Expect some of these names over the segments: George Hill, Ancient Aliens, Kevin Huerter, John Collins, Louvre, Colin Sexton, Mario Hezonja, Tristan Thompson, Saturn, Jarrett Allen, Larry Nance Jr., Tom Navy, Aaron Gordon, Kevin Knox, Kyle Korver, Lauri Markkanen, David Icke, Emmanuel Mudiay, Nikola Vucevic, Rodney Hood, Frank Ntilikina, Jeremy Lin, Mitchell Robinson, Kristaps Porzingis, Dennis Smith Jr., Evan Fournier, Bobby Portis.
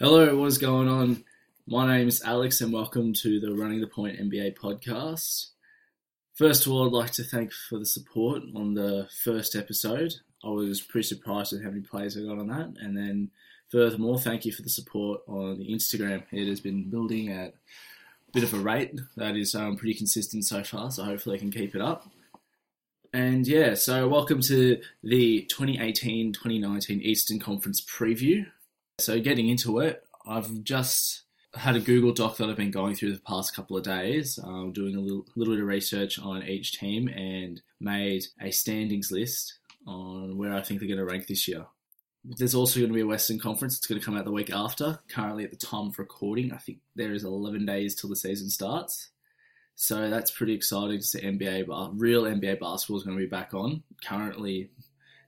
Hello, what is going on? My name is Alex and welcome to the Running the Point NBA podcast. First of all, I'd like to thank for the support on the first episode. I was pretty surprised at how many plays I got on that. And then furthermore, thank you for the support on the Instagram. It has been building at a bit of a rate that is pretty consistent so far, so hopefully I can keep it up. And yeah, so welcome to the 2018-2019 Eastern Conference preview. So getting into it, I've just had a Google Doc that I've been going through the past couple of days, doing a little bit of research on each team and made a standings list on where I think they're going to rank this year. There's also going to be a Western Conference. It's going to come out the week after. Currently at the time of recording, I think there is 11 days till the season starts. So that's pretty exciting to see real NBA basketball is going to be back on. Currently,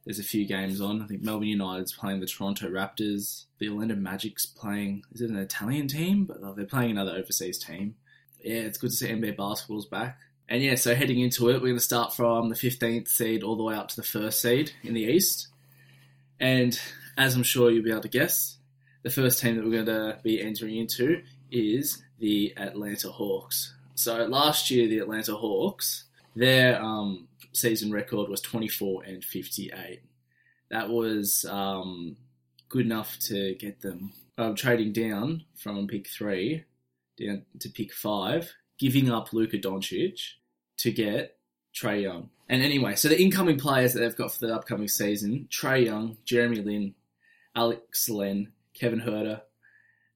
there's a few games on. I think Melbourne United's playing the Toronto Raptors. The Orlando Magic's playing, is it an Italian team? But they're playing another overseas team. Yeah, it's good to see NBA basketball's back. And yeah, so heading into it, we're going to start from the 15th seed all the way up to the 1st seed in the East. And as I'm sure you'll be able to guess, the first team that we're going to be entering into is the Atlanta Hawks. So last year, the Atlanta Hawks, their season record was 24-58. That was good enough to get them trading down from pick 3 down to pick 5, giving up Luka Doncic to get Trae Young. And anyway, so the incoming players that they've got for the upcoming season, Trae Young, Jeremy Lin, Alex Len, Kevin Huerter,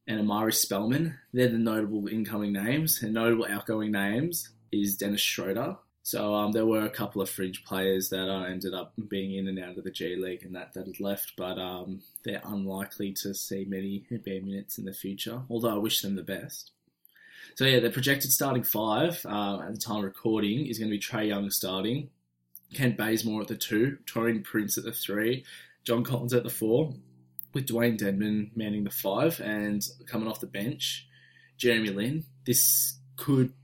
and Amari Spellman. They're the notable incoming names. And notable outgoing names is Dennis Schroeder. So there were a couple of fringe players that ended up being in and out of the G League and that had left, but they're unlikely to see many bare minutes in the future, although I wish them the best. So yeah, the projected starting 5 at the time of recording is going to be Trae Young starting, Kent Bazemore at the 2, Taurean Prince at the 3, John Collins at the 4, with Dwayne Dedmon manning the 5, and coming off the bench, Jeremy Lin. This could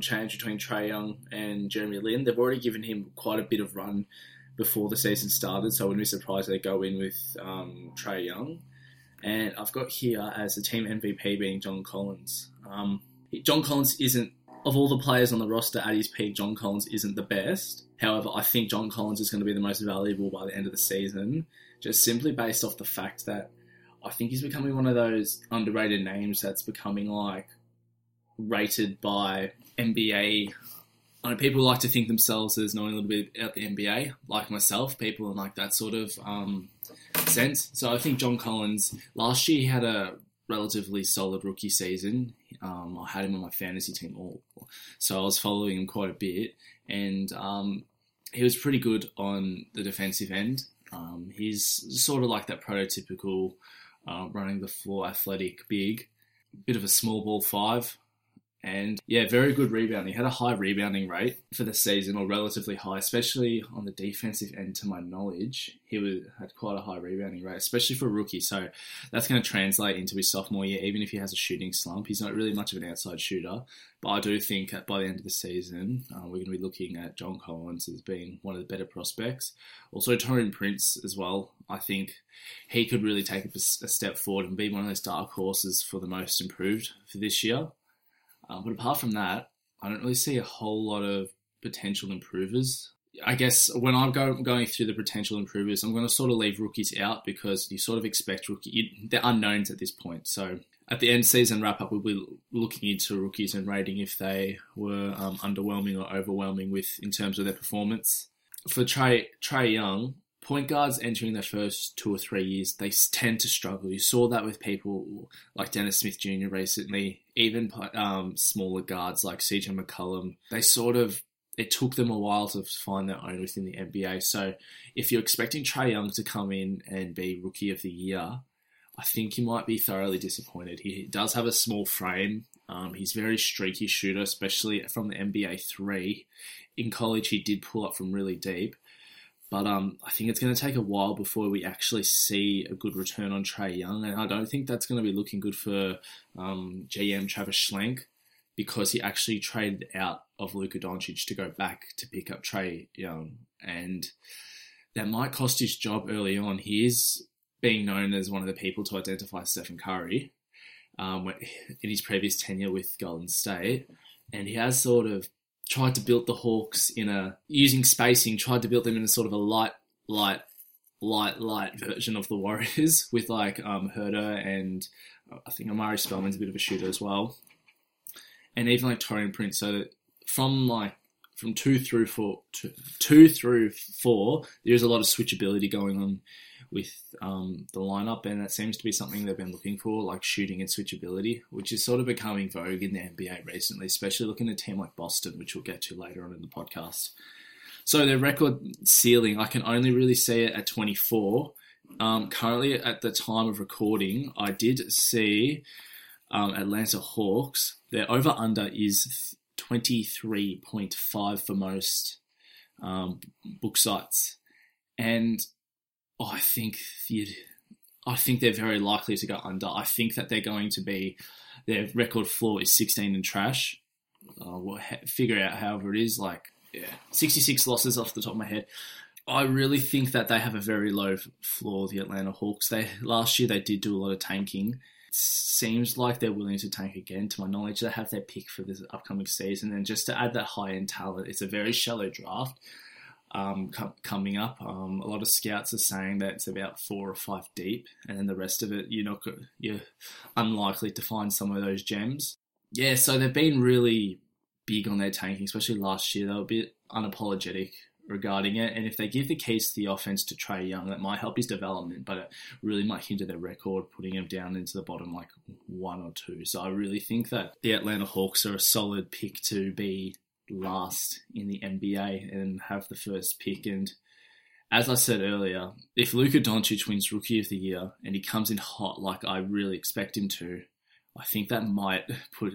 change between Trae Young and Jeremy Lin. They've already given him quite a bit of run before the season started, so I wouldn't be surprised if they go in with Trae Young. And I've got here as the team MVP being John Collins. John Collins isn't, of all the players on the roster at his peak, John Collins isn't the best. However, I think John Collins is going to be the most valuable by the end of the season, just simply based off the fact that I think he's becoming one of those underrated names that's becoming like rated by NBA. I know people like to think themselves as knowing a little bit about the NBA, like myself, people in like that sort of sense. So I think John Collins, last year he had a relatively solid rookie season. I had him on my fantasy team so I was following him quite a bit, and he was pretty good on the defensive end. He's sort of like that prototypical running the floor, athletic, big, bit of a small ball 5, and yeah, very good rebounding. He had a high rebounding rate for the season, or relatively high, especially on the defensive end. To my knowledge, had quite a high rebounding rate, especially for a rookie, so that's going to translate into his sophomore year. Even if he has a shooting slump, he's not really much of an outside shooter, but I do think that by the end of the season, we're going to be looking at John Collins as being one of the better prospects. Also, Taurean Prince as well. I think he could really take a step forward and be one of those dark horses for the most improved for this year. But apart from that, I don't really see a whole lot of potential improvers. I guess when I'm going through the potential improvers, I'm going to sort of leave rookies out because you sort of expect they're unknowns at this point. So at the end season wrap-up, we'll be looking into rookies and rating if they were underwhelming or overwhelming in terms of their performance. For Trae Young, point guards entering their first 2 or 3 years, they tend to struggle. You saw that with people like Dennis Smith Jr. recently, even smaller guards like CJ McCollum. It took them a while to find their own within the NBA. So if you're expecting Trae Young to come in and be Rookie of the Year, I think you might be thoroughly disappointed. He does have a small frame. He's a very streaky shooter, especially from the NBA 3. In college, he did pull up from really deep. But I think it's going to take a while before we actually see a good return on Trae Young. And I don't think that's going to be looking good for GM Travis Schlenk, because he actually traded out of Luka Doncic to go back to pick up Trae Young. And that might cost his job early on. He is being known as one of the people to identify Stephen Curry in his previous tenure with Golden State. And he has sort of tried to build the Hawks using spacing, tried to build them in a sort of a light version of the Warriors with Huerter and I think Omari Spellman's a bit of a shooter as well. And even Taurean Prince. So from 2 through 4, there is a lot of switchability going on with the lineup, and that seems to be something they've been looking for, like shooting and switchability, which is sort of becoming vogue in the NBA recently, especially looking at a team like Boston, which we'll get to later on in the podcast. So their record ceiling, I can only really see it at 24. Currently, at the time of recording, I did see Atlanta Hawks. Their over-under is 23.5 for most book sites, and I think they're very likely to go under. I think that they're going to be, their record floor is 16 and trash. We'll figure out however it is, 66 losses off the top of my head. I really think that they have a very low floor, the Atlanta Hawks. Last year they did do a lot of tanking. Seems like they're willing to tank again. To my knowledge, they have their pick for this upcoming season, and just to add that high-end talent, it's a very shallow draft coming up. A lot of scouts are saying that it's about 4 or 5 deep, and then the rest of it, you're unlikely to find some of those gems. Yeah, so they've been really big on their tanking, especially last year. They were a bit unapologetic regarding it, and if they give the keys to the offense to Trae Young, that might help his development, but it really might hinder their record, putting him down into the bottom 1 or 2. So I really think that the Atlanta Hawks are a solid pick to be last in the NBA and have the first pick. And as I said earlier, if Luka Doncic wins Rookie of the Year and he comes in hot like I really expect him to, I think that might put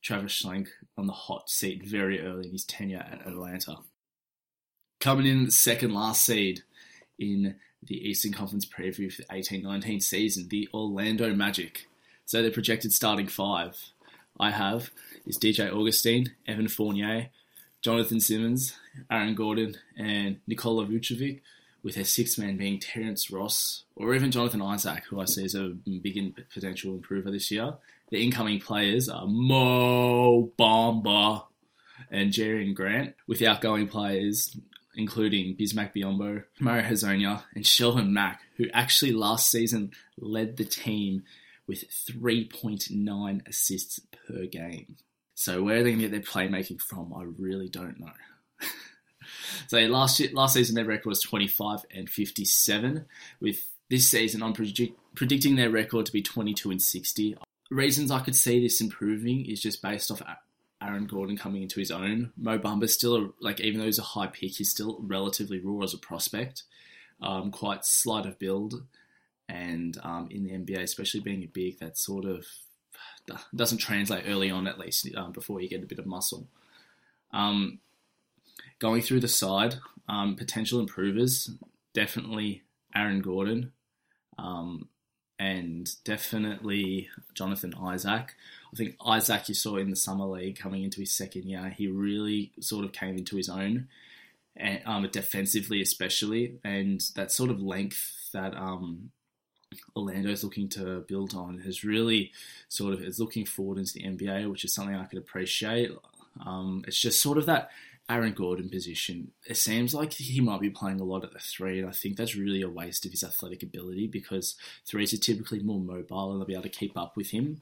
Travis Schlenk on the hot seat very early in his tenure at Atlanta. Coming in second last seed in the Eastern Conference preview for the 18-19 season, the Orlando Magic. So their projected starting 5 I have is DJ Augustine, Evan Fournier, Jonathan Simmons, Aaron Gordon, and Nikola Vucevic, with their 6th man being Terrence Ross, or even Jonathan Isaac, who I see is a big potential improver this year. The incoming players are Mo Bamba and Jerian Grant, with the outgoing players including Bismack Biyombo, Mario Hezonja, and Shelvin Mack, who actually last season led the team with 3.9 assists per game. So where are they going to get their playmaking from? I really don't know. So last season, their record was 25 and 57. With this season, I'm predicting their record to be 22 and 60. Reasons I could see this improving is just based off Aaron Gordon coming into his own. Mo Bamba's still, even though he's a high pick, he's still relatively raw as a prospect. Quite slight of build. And in the NBA, especially being a big, that sort of doesn't translate early on, at least, before you get a bit of muscle. Going through the side, potential improvers, definitely Aaron Gordon and definitely Jonathan Isaac. I think Isaac, you saw in the summer league coming into his second year, he really sort of came into his own, and defensively especially, and that sort of length that Orlando's looking to build on has really sort of is looking forward into the NBA, which is something I could appreciate. It's just sort of that Aaron Gordon position. It seems like he might be playing a lot at the 3, and I think that's really a waste of his athletic ability because 3s are typically more mobile and they'll be able to keep up with him.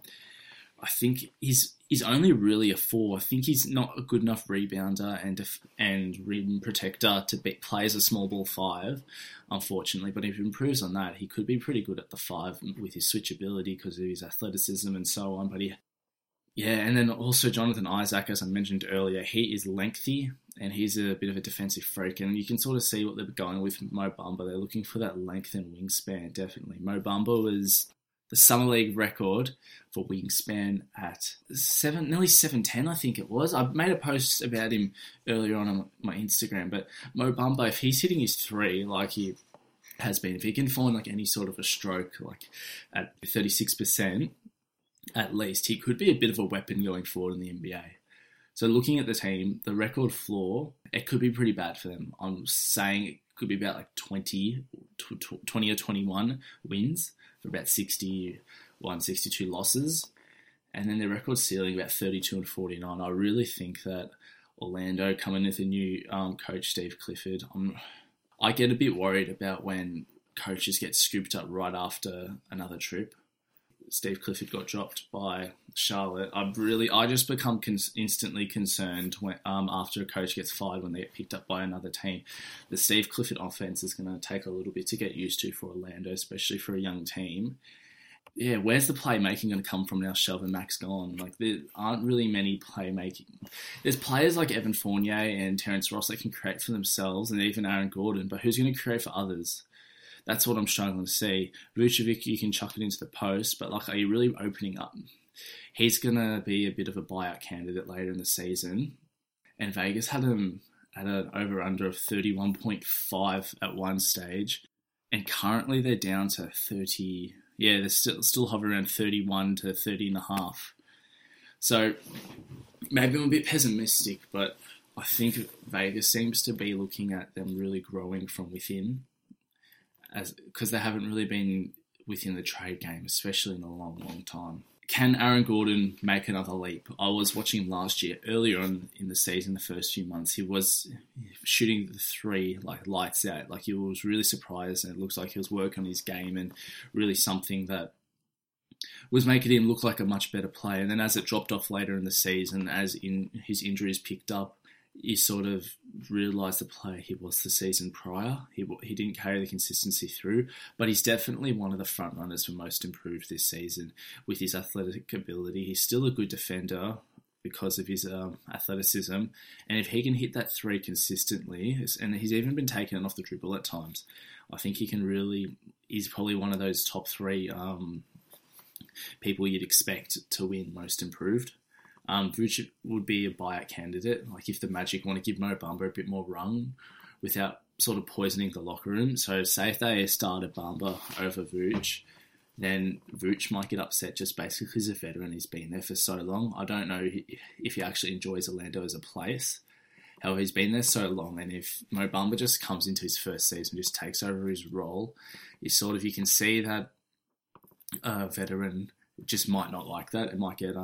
I think he's only really a 4. I think he's not a good enough rebounder and rim protector to play as a small ball 5, unfortunately. But if he improves on that, he could be pretty good at the 5 with his switchability because of his athleticism and so on. But and then also Jonathan Isaac, as I mentioned earlier, he is lengthy and he's a bit of a defensive freak. And you can sort of see what they're going with Mo Bamba. They're looking for that length and wingspan, definitely. Mo Bamba was the summer league record for wingspan at nearly 7'10", I think it was. I made a post about him earlier on my Instagram, but Mo Bamba, if he's hitting his 3 like he has been, if he can find any sort of a stroke at 36% at least, he could be a bit of a weapon going forward in the NBA. So looking at the team, the record floor, it could be pretty bad for them. I'm saying could be about like 20 or 21 wins for about 61, 62 losses. And then their record ceiling about 32 and 49. I really think that Orlando coming with a new coach, Steve Clifford, I get a bit worried about when coaches get scooped up right after another trip. Steve Clifford got dropped by Charlotte. I just become instantly concerned when after a coach gets fired when they get picked up by another team. The Steve Clifford offense is going to take a little bit to get used to for Orlando, especially for a young team. Yeah, where's the playmaking going to come from now? Shelvin Mack's gone. Like, there aren't really many playmaking. There's players like Evan Fournier and Terrence Ross that can create for themselves, and even Aaron Gordon. But who's going to create for others? That's what I'm struggling to see. Vucevic, you can chuck it into the post, but like, are you really opening up? He's going to be a bit of a buyout candidate later in the season. And Vegas had him at an over-under of 31.5 at one stage. And currently they're down to 30. Yeah, they're still hovering around 31 to 30.5. So maybe I'm a bit pessimistic, but I think Vegas seems to be looking at them really growing from within, because they haven't really been within the trade game, especially in a long, long time. Can Aaron Gordon make another leap? I was watching him last year. Earlier on in the season, the first few months, he was shooting the three like lights out. Like, he was really surprised, and it looks like he was working on his game and really something that was making him look like a much better player. And then as it dropped off later in the season, as in his injuries picked up, you sort of realised the player he was the season prior. He didn't carry the consistency through, but he's definitely one of the front runners for most improved this season with his athletic ability. He's still a good defender because of his athleticism, and if he can hit that three consistently, and he's even been taken off the dribble at times, I think he can really... He's probably one of those top three people you'd expect to win most improved. Vucevic would be a buyout candidate, like if the Magic want to give Mo Bamba a bit more run without sort of poisoning the locker room. So say if they started Bamba over Vucevic, then Vucevic might get upset just basically because he's a veteran, he's been there for so long. I don't know if he actually enjoys Orlando as a place, how he's been there so long, and if Mo Bamba just comes into his first season, just takes over his role, you can see that a veteran just might not like that. It might get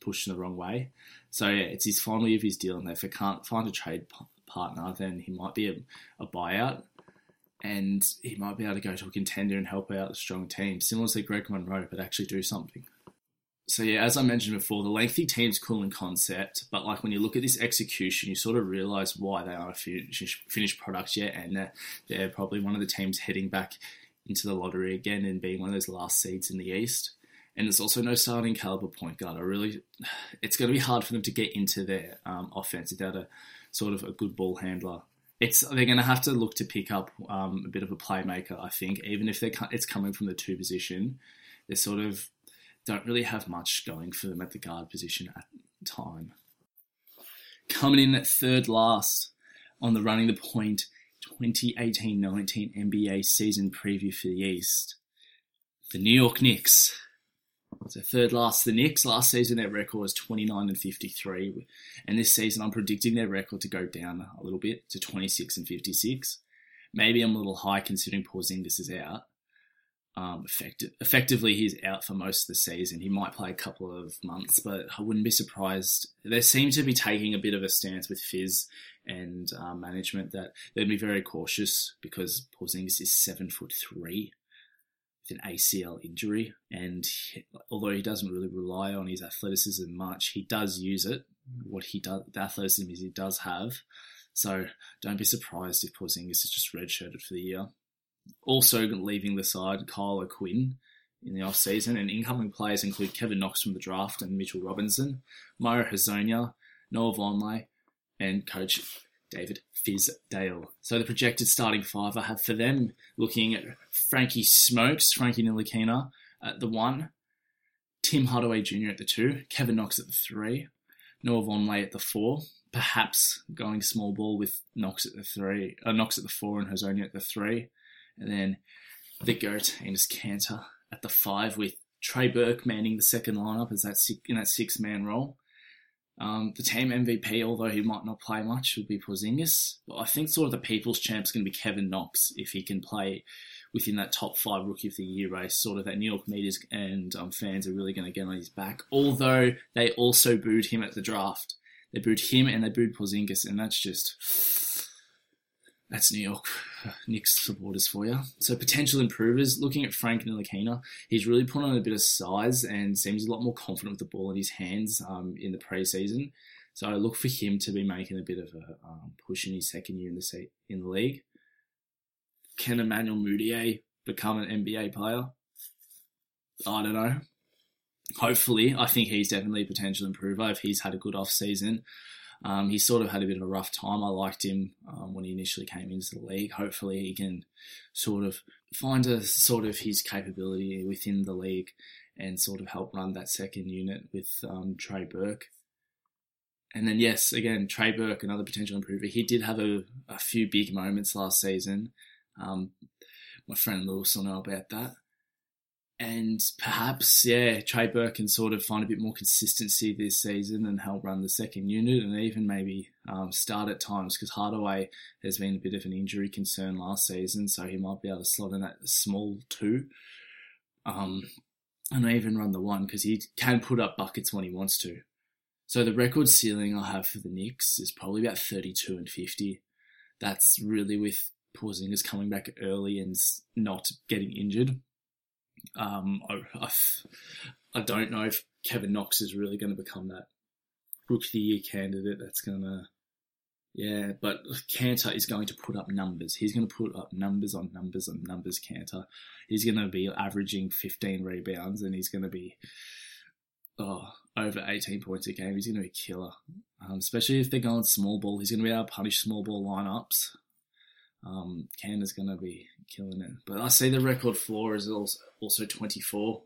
pushed in the wrong way. So yeah, it's his final year of his deal, and if he can't find a trade partner, then he might be a buyout, and he might be able to go to a contender and help out a strong team, similar to Greg Monroe, but actually do something. So yeah, as I mentioned before, the lengthy team's cool in concept, but like when you look at this execution, you sort of realise why they aren't a finished product yet, and they're probably one of the teams heading back into the lottery again and being one of those last seeds in the East. And there's also no starting caliber point guard. It's going to be hard for them to get into their offense without a sort of a good ball handler. They're going to have to look to pick up a bit of a playmaker, I think, even if it's coming from the two position. They sort of don't really have much going for them at the guard position at the time. Coming in at third last on the Running the Point 2018-19 NBA season preview for the East, the New York Knicks. So third last, the Knicks. Last season their record was 29-53, and this season I'm predicting their record to go down a little bit to 26-56. Maybe I'm a little high considering Porzingis is out. Effectively he's out for most of the season. He might play a couple of months, but I wouldn't be surprised. They seem to be taking a bit of a stance with Fizz and management that they'd be very cautious because Porzingis is 7'3". An ACL injury, and although he doesn't really rely on his athleticism much, he does use it. What he does, the athleticism he does have, so don't be surprised if Porzingis is just redshirted for the year. Also leaving the side, Kyle O'Quinn in the offseason, and incoming players include Kevin Knox from the draft and Mitchell Robinson, Mario Hezonja, Noah Vonleh, and coach David Fizdale. So the projected starting five I have for them, looking at Frankie Smokes, Frank Ntilikina at the one, Tim Hardaway Jr. at the two, Kevin Knox at the three, Noah Vonleh at the four, perhaps going small ball with Knox at the four and Hezonja at the three, and then the GOAT, Enes Kanter at the five with Trey Burke manning the second lineup in that six-man role. The team MVP, although he might not play much, will be Porzingis. But I think sort of the people's champ is going to be Kevin Knox if he can play within that top 5 Rookie of the Year race. Sort of that New York media and fans are really going to get on his back. Although they also booed him at the draft. They booed him and they booed Porzingis, and that's just... that's New York Knicks supporters for you. So potential improvers, looking at Frank Ntilikina, he's really put on a bit of size and seems a lot more confident with the ball in his hands in the preseason. So I look for him to be making a bit of a push in his second year in the league. Can Emmanuel Mudiay become an NBA player? I don't know. Hopefully. I think he's definitely a potential improver if he's had a good off-season. He sort of had a bit of a rough time. I liked him when he initially came into the league. Hopefully he can sort of find a sort of his capability within the league and sort of help run that second unit with Trey Burke. And then, yes, again, Trey Burke, another potential improver. He did have a few big moments last season. My friend Lewis will know about that. And perhaps, yeah, Trey Burke can sort of find a bit more consistency this season and help run the second unit and even maybe start at times, because Hardaway has been a bit of an injury concern last season, so he might be able to slot in at the small 2 and even run the 1, because he can put up buckets when he wants to. So the record ceiling I have for the Knicks is probably about 32-50. That's really with Porzingis coming back early and not getting injured. I don't know if Kevin Knox is really going to become that Rookie of the Year candidate that's going to... yeah, but Kanter is going to put up numbers. He's going to put up numbers on numbers on numbers, Kanter. He's going to be averaging 15 rebounds and he's going to be over 18 points a game. He's going to be a killer. Especially if they're going small ball. He's going to be able to punish small ball lineups. Kanter's going to be killing it. But I see the record floor is also 24.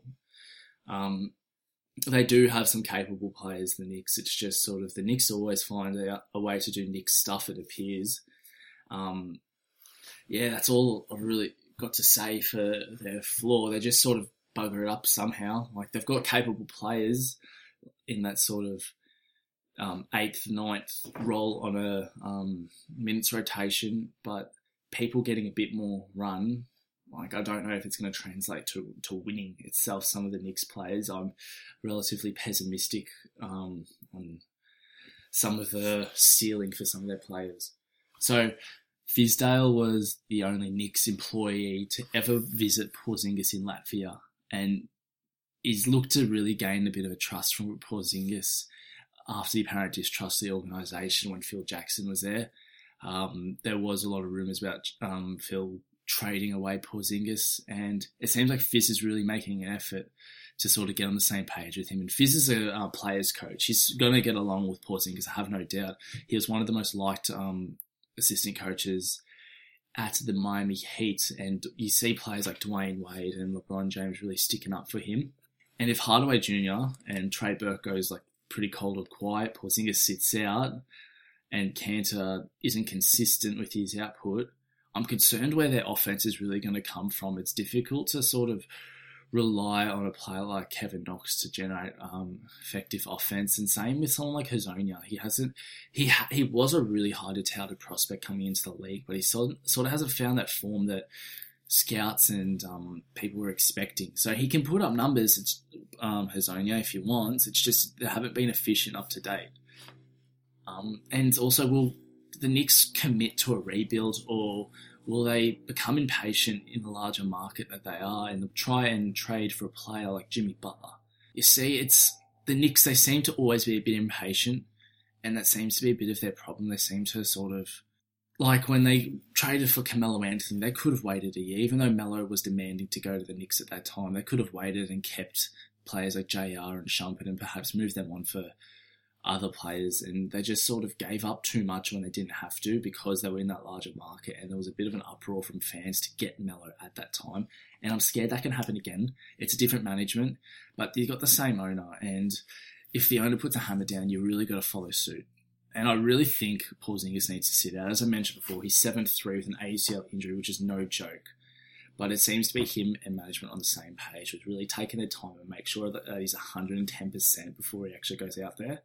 They do have some capable players, the Knicks. It's just sort of the Knicks always find a way to do Knicks stuff, it appears. Yeah, that's all I've really got to say for their floor. They just sort of bugger it up somehow. Like, they've got capable players in that sort of 8th, 9th role on a minutes rotation, but people getting a bit more run, like I don't know if it's going to translate to winning itself. Some of the Knicks players, I'm relatively pessimistic on some of the ceiling for some of their players. So Fizdale was the only Knicks employee to ever visit Porzingis in Latvia, and he's looked to really gain a bit of a trust from Porzingis after the apparent distrust of the organisation when Phil Jackson was there. There was a lot of rumours about Phil trading away Porzingis, and it seems like Fizz is really making an effort to sort of get on the same page with him. And Fizz is a player's coach. He's going to get along with Porzingis, I have no doubt. He was one of the most liked assistant coaches at the Miami Heat, and you see players like Dwayne Wade and LeBron James really sticking up for him. And if Hardaway Jr. and Trey Burke goes like pretty cold or quiet, Porzingis sits out, and Kanter isn't consistent with his output, I'm concerned where their offense is really going to come from. It's difficult to sort of rely on a player like Kevin Knox to generate effective offense. And same with someone like Hazonia. He was a really highly touted prospect coming into the league, but he sort of hasn't found that form that scouts and people were expecting. So he can put up numbers, it's Hazonia, if he wants. It's just they haven't been efficient up to date. And also, will the Knicks commit to a rebuild, or will they become impatient in the larger market that they are and try and trade for a player like Jimmy Butler? You see, it's the Knicks, they seem to always be a bit impatient, and that seems to be a bit of their problem. They seem to sort of, like when they traded for Carmelo Anthony, they could have waited a year. Even though Melo was demanding to go to the Knicks at that time, they could have waited and kept players like JR and Shumpert and perhaps moved them on for other players, and they just sort of gave up too much when they didn't have to because they were in that larger market, and there was a bit of an uproar from fans to get Melo at that time, and I'm scared that can happen again. It's a different management, but you've got the same owner, and if the owner puts a hammer down, you really got to follow suit. And I really think Porzingis needs to sit out. As I mentioned before, he's 7'3" with an ACL injury, which is no joke. But it seems to be him and management on the same page with really taking their time and make sure that he's 110% before he actually goes out there.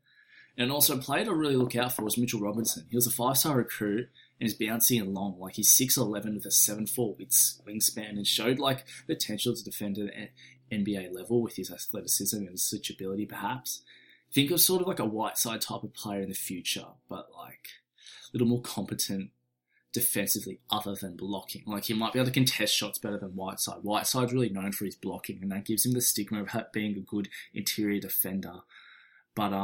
And also, a player to really look out for was Mitchell Robinson. He was a five-star recruit and is bouncy and long. Like, he's 6'11" with a 7'4" wingspan and showed, like, the potential to defend at an NBA level with his athleticism and switchability, perhaps. Think of sort of like a Whiteside type of player in the future, but, like, a little more competent defensively other than blocking. Like, he might be able to contest shots better than Whiteside. Whiteside's really known for his blocking, and that gives him the stigma of being a good interior defender. But,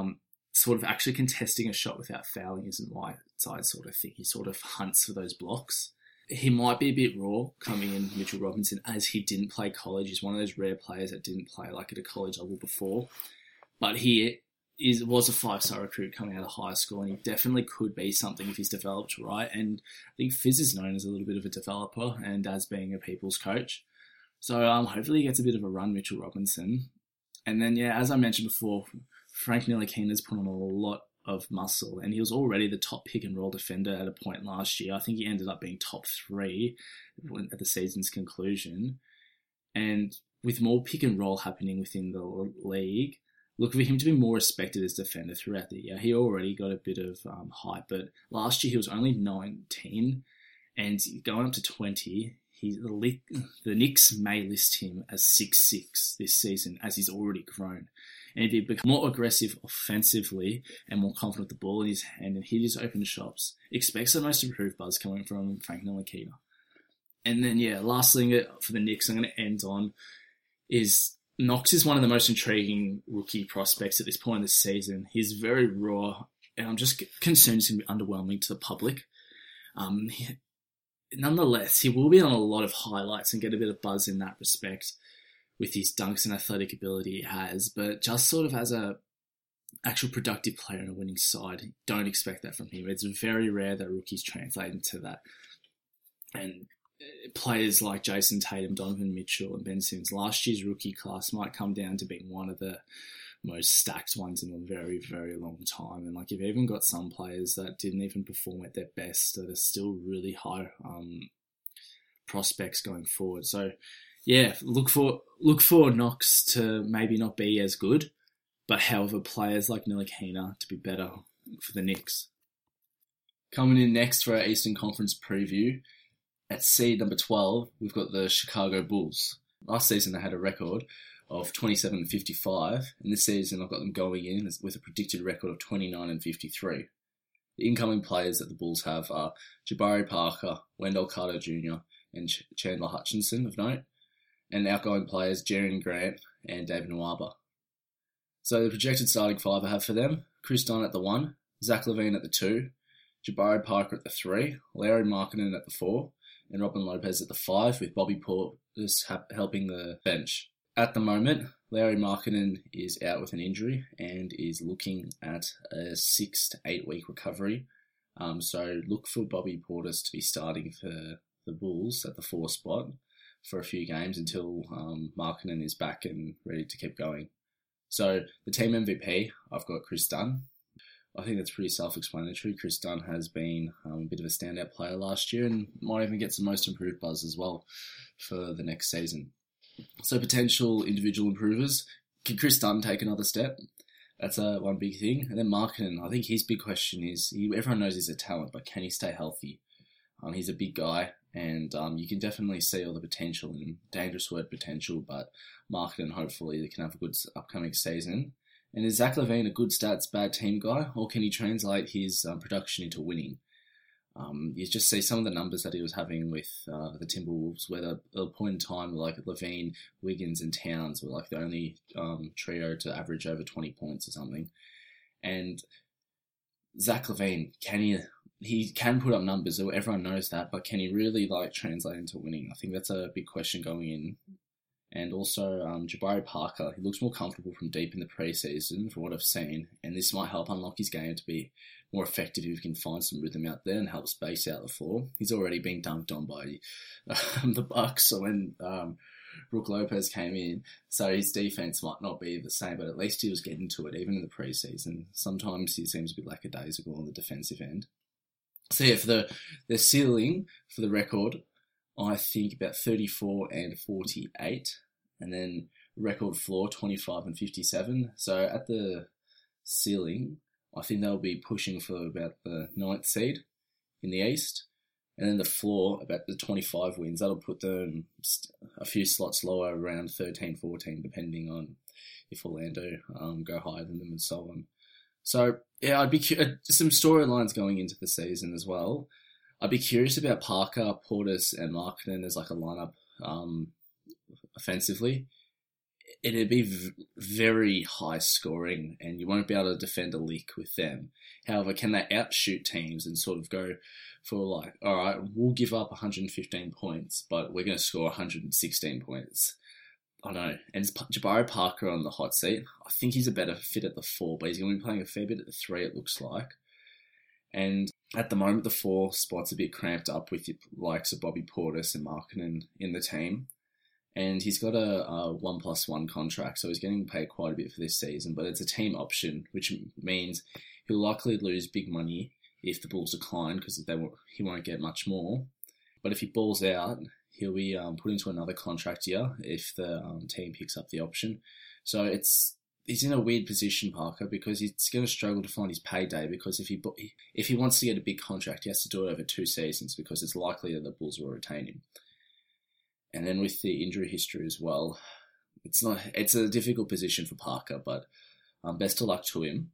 sort of actually contesting a shot without fouling isn't Whiteside sort of thing. He sort of hunts for those blocks. He might be a bit raw coming in, Mitchell Robinson, as he didn't play college. He's one of those rare players that didn't play like at a college level before. But he was a five-star recruit coming out of high school, and he definitely could be something if he's developed right. And I think Fizz is known as a little bit of a developer and as being a people's coach. So hopefully he gets a bit of a run, Mitchell Robinson. And then, yeah, as I mentioned before, Frank Ntilikina's put on a lot of muscle, and he was already the top pick-and-roll defender at a point last year. I think he ended up being top 3 at the season's conclusion. And with more pick-and-roll happening within the league, look for him to be more respected as defender throughout the year. He already got a bit of hype, but last year he was only 19, and going up to 20... The Knicks may list him as 6'6" this season, as he's already grown. And if he becomes more aggressive offensively and more confident with the ball in his hand and hit his open shots, expects the most improved buzz coming from Frank Ntilikina. And then, yeah, last thing for the Knicks I'm going to end on is Knox is one of the most intriguing rookie prospects at this point in the season. He's very raw, and I'm just concerned he's going to be underwhelming to the public. Nonetheless, he will be on a lot of highlights and get a bit of buzz in that respect with his dunks and athletic ability he has, but just sort of as a actual productive player on a winning side, don't expect that from him. It's very rare that rookies translate into that. And players like Jayson Tatum, Donovan Mitchell and Ben Simmons, last year's rookie class might come down to being one of the most stacked ones in a very, very long time. And like, you've even got some players that didn't even perform at their best that are still really high prospects going forward. So yeah, look for Knox to maybe not be as good, but however, players like Ntilikina to be better for the Knicks. Coming in next for our Eastern Conference preview, at seed number 12, we've got the Chicago Bulls. Last season they had a record of 27-55, and this season I've got them going in with a predicted record of 29-53. The incoming players that the Bulls have are Jabari Parker, Wendell Carter Jr., and Chandler Hutchinson of note, and outgoing players Jaren Grant and David Nwaba. So the projected starting five I have for them: Kris Dunn at the 1, Zach LaVine at the 2, Jabari Parker at the 3, Lauri Markkanen at the 4, and Robin Lopez at the 5, with Bobby Portis helping the bench. At the moment, Lauri Markkanen is out with an injury and is looking at a 6 to 8 week recovery. So look for Bobby Portis to be starting for the Bulls at the 4 spot for a few games until Markkanen is back and ready to keep going. So the team MVP, I've got Kris Dunn. I think that's pretty self-explanatory. Kris Dunn has been a bit of a standout player last year and might even get some most improved buzz as well for the next season. So potential individual improvers. Can Kris Dunn take another step? That's one big thing. And then Markkanen, I think his big question is, everyone knows he's a talent, but can he stay healthy? He's a big guy, and you can definitely see all the potential, and dangerous word potential, but Markkanen hopefully can have a good upcoming season. And is Zach LaVine a good stats, bad team guy, or can he translate his production into winning? You just see some of the numbers that he was having with the Timberwolves, where at a point in time, like LaVine, Wiggins and Towns were like the only trio to average over 20 points or something. And Zach LaVine, he can put up numbers, so everyone knows that, but can he really like translate into winning? I think that's a big question going in. And also Jabari Parker, he looks more comfortable from deep in the preseason from what I've seen, and this might help unlock his game to be more effective if he can find some rhythm out there and help space out the floor. He's already been dunked on by the Bucks when Brook Lopez came in, so his defense might not be the same, but at least he was getting to it even in the preseason. Sometimes he seems a bit lackadaisical on the defensive end. So yeah, for the ceiling for the record, I think about 34-48, and then record floor 25-57. So at the ceiling, I think they'll be pushing for about the 9th seed in the East. And then the floor, about the 25 wins. That'll put them a few slots lower, around 13, 14, depending on if Orlando go higher than them and so on. So, yeah, I'd be some storylines going into the season as well. I'd be curious about Parker, Portis, and Markkanen as like a lineup offensively. It'd be very high scoring, and you won't be able to defend a lick with them. However, can they outshoot teams and sort of go for like, all right, we'll give up 115 points, but we're going to score 116 points. I know. And Jabari Parker on the hot seat. I think he's a better fit at the 4, but he's going to be playing a fair bit at the 3, it looks like. And at the moment, the 4 spot's a bit cramped up with the likes of Bobby Portis and Markkanen in the team. And he's got a 1+1 contract, so he's getting paid quite a bit for this season. But it's a team option, which means he'll likely lose big money if the Bulls decline, because he won't get much more. But if he balls out, he'll be put into another contract year if the team picks up the option. So he's in a weird position, Parker, because he's going to struggle to find his payday, because if he wants to get a big contract, he has to do it over 2 seasons, because it's likely that the Bulls will retain him. And then with the injury history as well, it's a difficult position for Parker, but best of luck to him.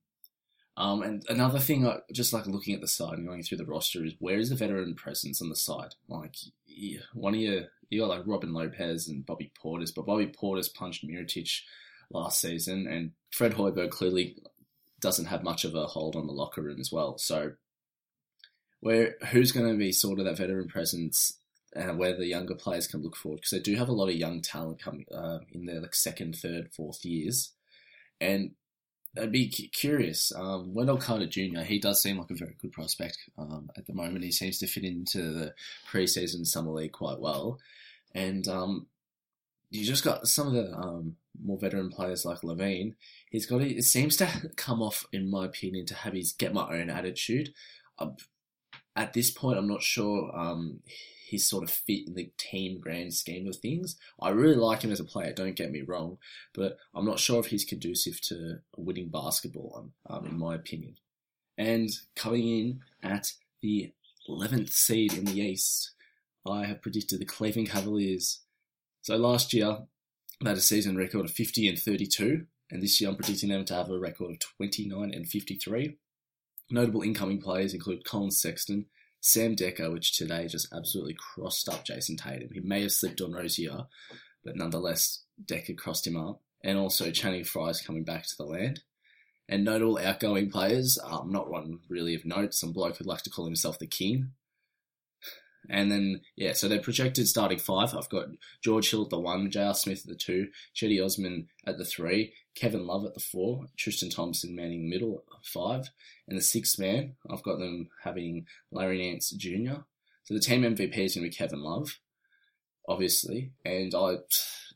And another thing, just like looking at the side and going through the roster, is where is the veteran presence on the side? Like, you got like Robin Lopez and Bobby Portis, but Bobby Portis punched Mirotic last season, and Fred Hoiberg clearly doesn't have much of a hold on the locker room as well. So who's going to be sort of that veteran presence, and where the younger players can look forward, because they do have a lot of young talent coming in their like 2nd, 3rd, 4th years, and I'd be curious. Wendell Carter Jr., he does seem like a very good prospect at the moment. He seems to fit into the preseason summer league quite well, and you just got some of the more veteran players like LaVine. It seems to come off, in my opinion, to have his get my own attitude. At this point, I'm not sure. He's sort of fit in the team grand scheme of things. I really like him as a player, don't get me wrong, but I'm not sure if he's conducive to winning basketball, in my opinion. And coming in at the 11th seed in the East, I have predicted the Cleveland Cavaliers. So last year, they had a season record of 50-32, and this year I'm predicting them to have a record of 29-53. Notable incoming players include Colin Sexton, Sam Decker, which today just absolutely crossed up Jayson Tatum. He may have slipped on Rozier, but nonetheless, Decker crossed him up. And also Channing Frye's coming back to the land. And notable outgoing players, not one really of note, some bloke who'd like to call himself the King. And then, yeah, so they're projected starting 5. I've got George Hill at the 1, J.R. Smith at the 2, Chetty Osman at the 3, Kevin Love at the 4, Tristan Thompson manning the middle at 5, and the 6th man, I've got them having Larry Nance Jr. So the team MVP is going to be Kevin Love, obviously. And the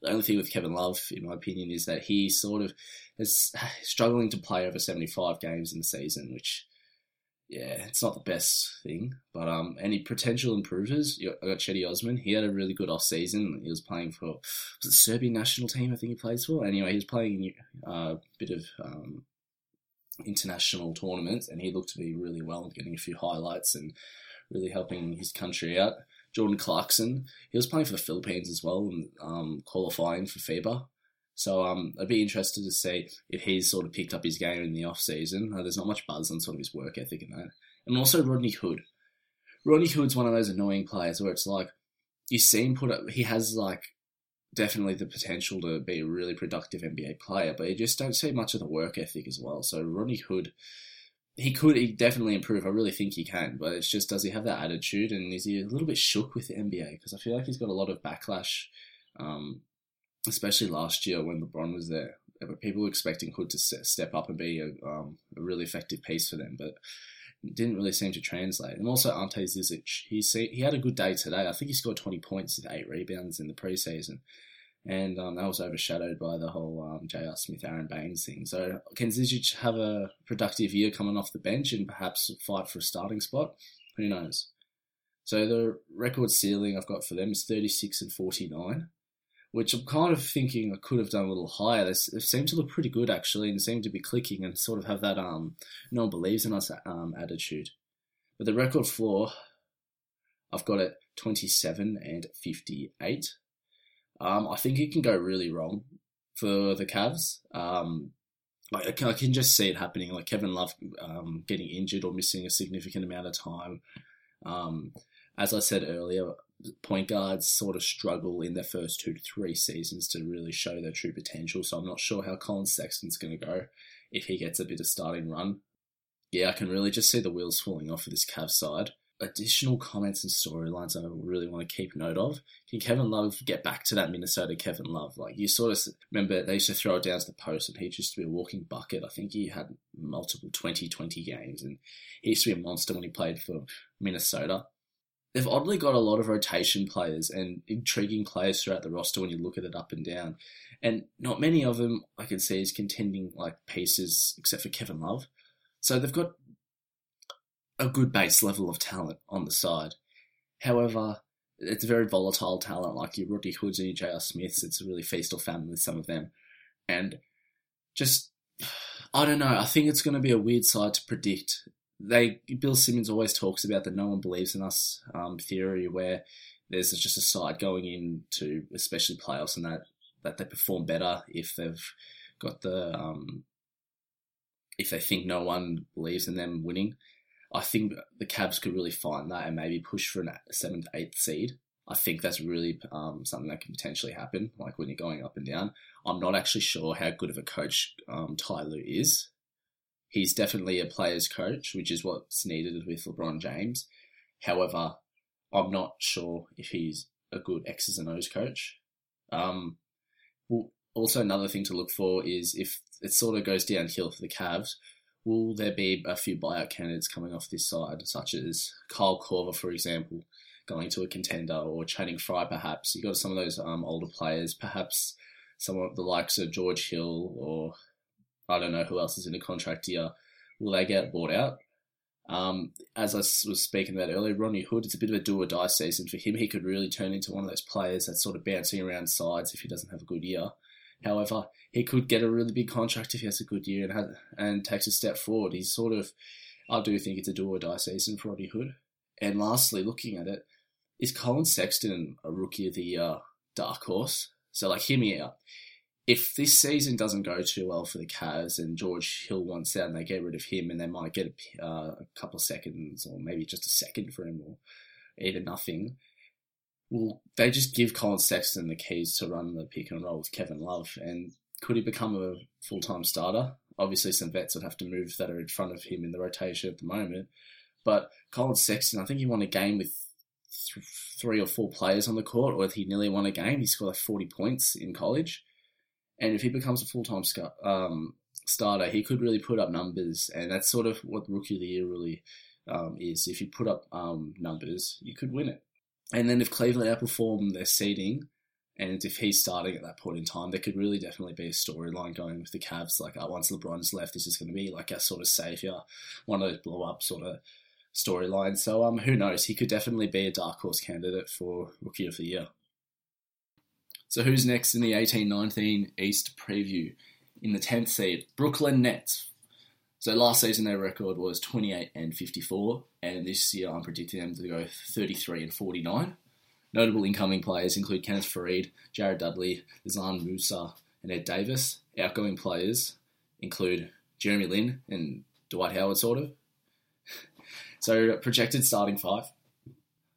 only thing with Kevin Love, in my opinion, is that he sort of is struggling to play over 75 games in the season, which... yeah, it's not the best thing, but any potential improvers? I got Chetty Osman. He had a really good off-season. He was playing for, was it the Serbian national team I think he plays for? Anyway, he was playing a bit of international tournaments, and he looked to be really well, getting a few highlights and really helping his country out. Jordan Clarkson, he was playing for the Philippines as well and qualifying for FIBA. So I'd be interested to see if he's sort of picked up his game in the off-season. There's not much buzz on sort of his work ethic in that. And also Rodney Hood. Rodney Hood's one of those annoying players where it's like, you see him put up... he has like definitely the potential to be a really productive NBA player, but you just don't see much of the work ethic as well. So Rodney Hood, he definitely improve. I really think he can, but it's just, does he have that attitude? And is he a little bit shook with the NBA? Because I feel like he's got a lot of backlash... especially last year when LeBron was there. People were expecting Hood to step up and be a really effective piece for them, but it didn't really seem to translate. And also Ante Zizic. He had a good day today. I think he scored 20 points and 8 rebounds in the preseason. And that was overshadowed by the whole J.R. Smith, Aaron Baines thing. So can Zizic have a productive year coming off the bench and perhaps fight for a starting spot? Who knows? So the record ceiling I've got for them is 36-49. which I'm kind of thinking I could have done a little higher. They seem to look pretty good, actually, and seem to be clicking and sort of have that no one believes in us attitude. But the record floor, I've got it 27-58. I think it can go really wrong for the Cavs. I can just see it happening, like Kevin Love getting injured or missing a significant amount of time. As I said earlier, point guards sort of struggle in their first 2 to 3 seasons to really show their true potential, so I'm not sure how Colin Sexton's going to go if he gets a bit of starting run. Yeah, I can really just see the wheels falling off of this Cavs side. Additional comments and storylines I really want to keep note of. Can Kevin Love get back to that Minnesota Kevin Love? Like, you sort of remember they used to throw it down to the post and he used to be a walking bucket. I think he had multiple 20-20 games and he used to be a monster when he played for Minnesota. They've oddly got a lot of rotation players and intriguing players throughout the roster when you look at it up and down. And not many of them I can see as contending like pieces except for Kevin Love. So they've got a good base level of talent on the side. However, it's very volatile talent, like your Rodney Hoods and your J.R. Smiths. It's really feast or famine with some of them. And just, I don't know, I think it's going to be a weird side to predict. Bill Simmons always talks about the no one believes in us theory, where there's just a side going into, especially playoffs, and that they perform better if they've got the, if they think no one believes in them winning. I think the Cavs could really find that and maybe push for a 7th, 8th seed. I think that's really something that can potentially happen, like when you're going up and down. I'm not actually sure how good of a coach Ty Lue is. He's definitely a player's coach, which is what's needed with LeBron James. However, I'm not sure if he's a good X's and O's coach. Also, another thing to look for is if it sort of goes downhill for the Cavs, will there be a few buyout candidates coming off this side, such as Kyle Korver, for example, going to a contender, or Channing Frye, perhaps? You've got some of those older players, perhaps some of the likes of George Hill, or I don't know who else is in a contract year. Will they get bought out? As I was speaking about earlier, Rodney Hood, it's a bit of a do-or-die season for him. He could really turn into one of those players that's sort of bouncing around sides if he doesn't have a good year. However, he could get a really big contract if he has a good year and takes a step forward. He's sort of, I do think it's a do-or-die season for Rodney Hood. And lastly, looking at it, is Colin Sexton a Rookie of the Year dark horse? So, like, hear me out. If this season doesn't go too well for the Cavs and George Hill wants out and they get rid of him and they might get a couple of seconds or maybe just a second for him or even nothing, will they just give Colin Sexton the keys to run the pick and roll with Kevin Love? And could he become a full-time starter? Obviously, some vets would have to move that are in front of him in the rotation at the moment. But Colin Sexton, I think he won a game with three or four players on the court, or he nearly won a game. He scored like 40 points in college. And if he becomes a full-time starter, he could really put up numbers. And that's sort of what Rookie of the Year really is. If you put up numbers, you could win it. And then if Cleveland outperform their seeding, and if he's starting at that point in time, there could really definitely be a storyline going with the Cavs. Like, once LeBron's left, this is going to be like our sort of saviour, one of those blow-up sort of storylines. So who knows? He could definitely be a dark horse candidate for Rookie of the Year. So who's next in the 18-19 East preview? In the 10th seed, Brooklyn Nets. So last season their record was 28-54, and this year I'm predicting them to go 33-49. Notable incoming players include Kenneth Faried, Jared Dudley, Zan Musa, and Ed Davis. Outgoing players include Jeremy Lin and Dwight Howard, sort of. So projected starting five,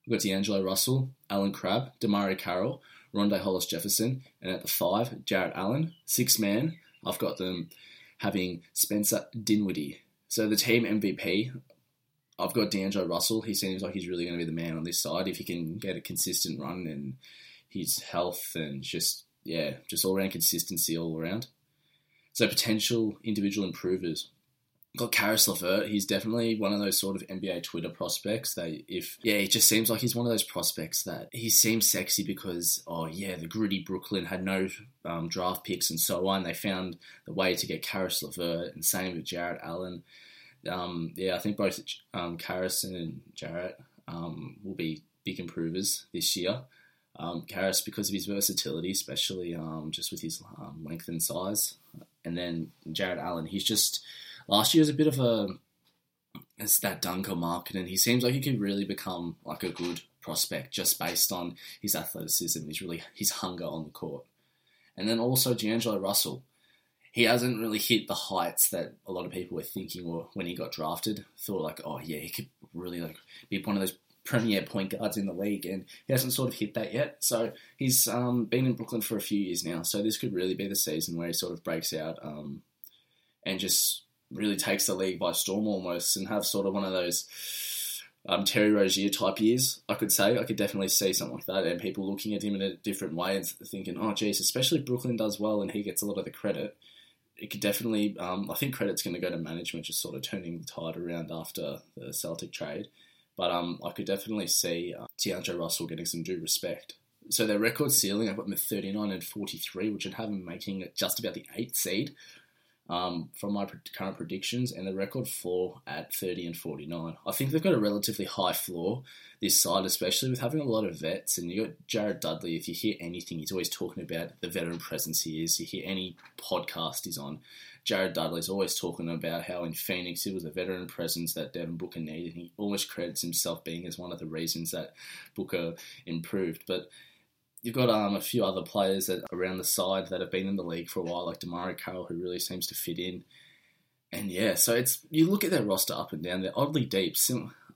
we've got D'Angelo Russell, Allen Crabbe, Demario Carroll, Rondae Hollis-Jefferson, and at the five, Jarrett Allen. Sixth man, I've got them having Spencer Dinwiddie. So the team MVP, I've got D'Angelo Russell. He seems like he's really going to be the man on this side if he can get a consistent run and his health and just all-around consistency all around. So potential individual improvers. Got Caris LeVert. He's definitely one of those sort of NBA Twitter prospects that he just seems like he's one of those prospects that he seems sexy because, the gritty Brooklyn had no draft picks and so on. They found the way to get Caris LeVert, and same with Jarrett Allen. I think both Caris and Jarrett will be big improvers this year. Karras because of his versatility, especially just with his length and size. And then Jarrett Allen, he's just last year was a bit of a it's that dunker market, and he seems like he could really become like a good prospect just based on his athleticism, his hunger on the court. And then also D'Angelo Russell. He hasn't really hit the heights that a lot of people were thinking or when he got drafted. Thought like, oh yeah, he could really like be one of those premier point guards in the league, and he hasn't sort of hit that yet. So he's been in Brooklyn for a few years now, so this could really be the season where he sort of breaks out and just really takes the league by storm almost and have sort of one of those Terry Rozier type years, I could say. I could definitely see something like that and people looking at him in a different way and thinking, oh geez, especially if Brooklyn does well and he gets a lot of the credit. It could definitely, I think credit's going to go to management, just sort of turning the tide around after the Celtic trade. But I could definitely see D'Angelo Russell getting some due respect. So their record ceiling, I've got them at 39-43, which would have them making it just about the 8th seed from my current predictions, and the record floor at 30-49. I think they've got a relatively high floor this side, especially with having a lot of vets. And you got Jared Dudley. If you hear anything, he's always talking about the veteran presence he is. You hear any podcast he's on, Jared Dudley's always talking about how in Phoenix it was a veteran presence that Devin Booker needed. He almost credits himself being as one of the reasons that Booker improved. But you've got a few other players that around the side that have been in the league for a while, like Demario Carroll, who really seems to fit in. And yeah, so it's you look at their roster up and down, they're oddly deep.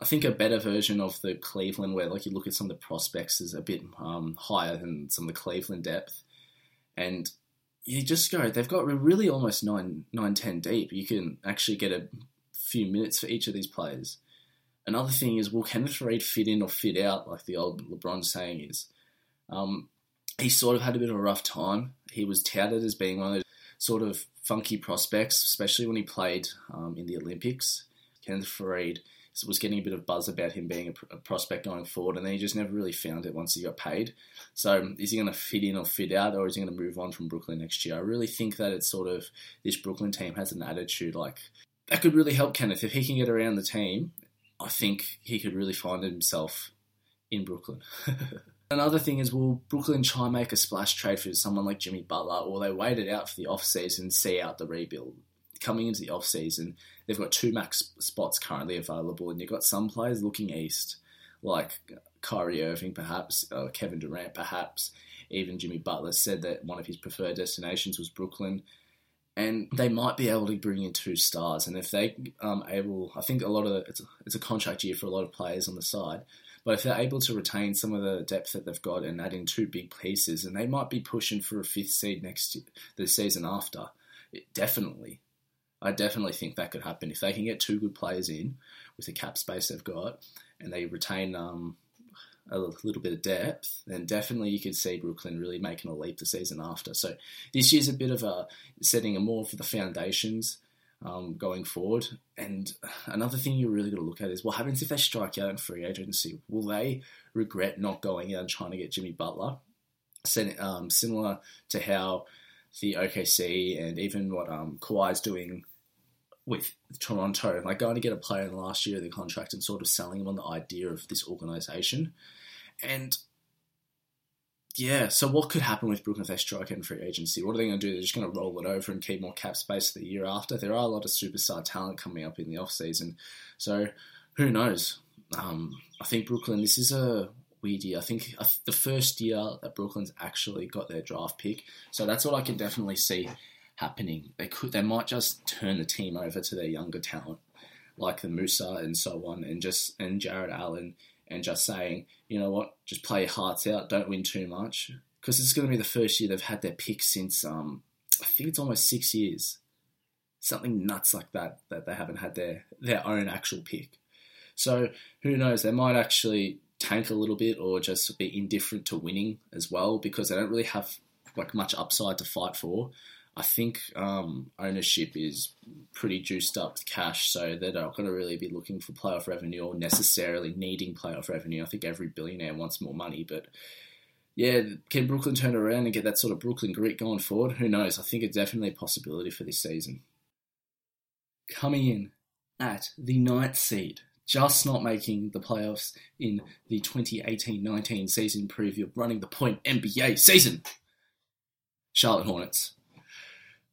I think a better version of the Cleveland where like you look at some of the prospects is a bit higher than some of the Cleveland depth. And you just go, they've got really almost 9-10 deep. You can actually get a few minutes for each of these players. Another thing is, will Kenneth Reed fit in or fit out, like the old LeBron saying is? He sort of had a bit of a rough time. He was touted as being one of those sort of funky prospects, especially when he played in the Olympics. Kenneth Faried was getting a bit of buzz about him being a prospect going forward, and then he just never really found it once he got paid. So is he going to fit in or fit out, or is he going to move on from Brooklyn next year? I really think that it's sort of this Brooklyn team has an attitude like that could really help Kenneth. If he can get around the team, I think he could really find himself in Brooklyn. Another thing is, will Brooklyn try and make a splash trade for someone like Jimmy Butler, or they wait it out for the offseason, see out the rebuild? Coming into the offseason, they've got two max spots currently available, and you've got some players looking east, like Kyrie Irving perhaps, Kevin Durant perhaps, even Jimmy Butler said that one of his preferred destinations was Brooklyn. And they might be able to bring in two stars, and if they able, I think a lot of it's a contract year for a lot of players on the side. But if they're able to retain some of the depth that they've got and add in two big pieces, and they might be pushing for a 5th seed next year, the season after, I definitely think that could happen. If they can get two good players in with the cap space they've got and they retain a little bit of depth, then definitely you could see Brooklyn really making a leap the season after. So this year's a bit of a setting more for the foundations going forward. And another thing you really got to look at is what happens if they strike out in free agency. Will they regret not going out and trying to get Jimmy Butler? Similar to how the OKC and even what Kawhi's doing with Toronto, like going to get a player in the last year of the contract and sort of selling him on the idea of this organisation. And yeah, so what could happen with Brooklyn if they strike out in free agency? What are they going to do? They're just going to roll it over and keep more cap space the year after. There are a lot of superstar talent coming up in the offseason. So who knows? I think Brooklyn, this is a weird year. I think the first year that Brooklyn's actually got their draft pick. So that's what I can definitely see happening. They might just turn the team over to their younger talent, like the Musa and so on, and Jared Allen, and just saying, you know what, just play your hearts out, don't win too much. Because it's going to be the first year they've had their pick since, I think it's almost 6 years. Something nuts like that they haven't had their own actual pick. So who knows, they might actually tank a little bit or just be indifferent to winning as well because they don't really have like much upside to fight for. I think ownership is pretty juiced up with cash, so they're not going to really be looking for playoff revenue or necessarily needing playoff revenue. I think every billionaire wants more money, but yeah, can Brooklyn turn around and get that sort of Brooklyn grit going forward? Who knows? I think it's definitely a possibility for this season. Coming in at the 9th seed, just not making the playoffs in the 2018-19 season preview of Running the Point NBA season. Charlotte Hornets.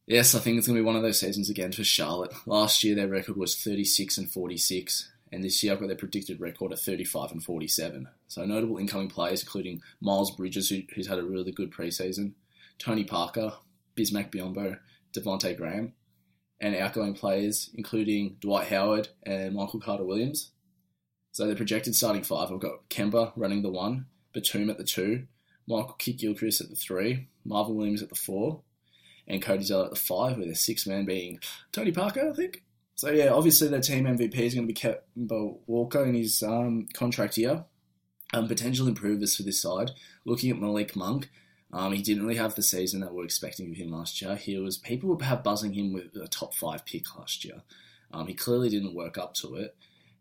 Yes, I think it's going to be one of those seasons again for Charlotte. Last year, their record was 36-46, and this year I've got their predicted record at 35-47. So notable incoming players, including Miles Bridges, who's had a really good preseason, Tony Parker, Bismack Biyombo, Devontae Graham, and outgoing players, including Dwight Howard and Michael Carter-Williams. So their projected starting five, I've got Kemba running the one, Batum at the two, Michael Kidd-Gilchrist at the three, Marvin Williams at the four, and Cody Zeller at the five, with their sixth man being Tony Parker, I think. So yeah, obviously their team MVP is going to be Kemba Walker in his contract year. Potential improvers for this side. Looking at Malik Monk, he didn't really have the season that we were expecting of him last year. People were perhaps buzzing him with a top five pick last year. He clearly didn't work up to it.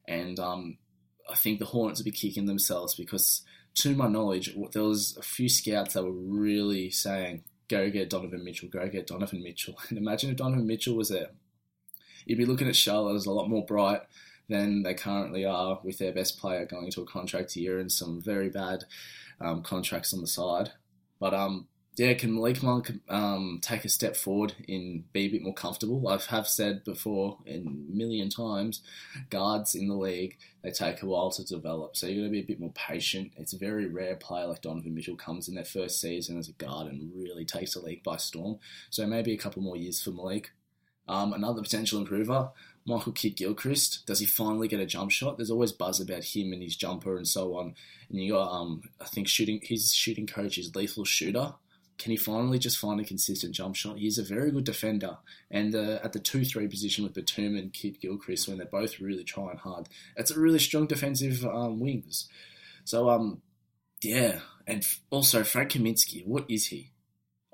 And I think the Hornets will be kicking themselves because, to my knowledge, there was a few scouts that were really saying, go get Donovan Mitchell, go get Donovan Mitchell. And imagine if Donovan Mitchell was there. You'd be looking at Charlotte as a lot more bright than they currently are, with their best player going to a contract year and some very bad contracts on the side. But, can Malik Monk take a step forward and be a bit more comfortable? I have said before a million times, guards in the league, they take a while to develop. So you've got to be a bit more patient. It's a very rare player like Donovan Mitchell comes in their first season as a guard and really takes the league by storm. So maybe a couple more years for Malik. Another potential improver, Michael Kidd-Gilchrist. Does he finally get a jump shot? There's always buzz about him and his jumper and so on. And you got, I think his shooting coach is Lethal Shooter. Can he finally just find a consistent jump shot? He's a very good defender. And at the 2-3 position with Batum and Kidd-Gilchrist, when they're both really trying hard, it's a really strong defensive wings. So, And also, Frank Kaminsky, what is he?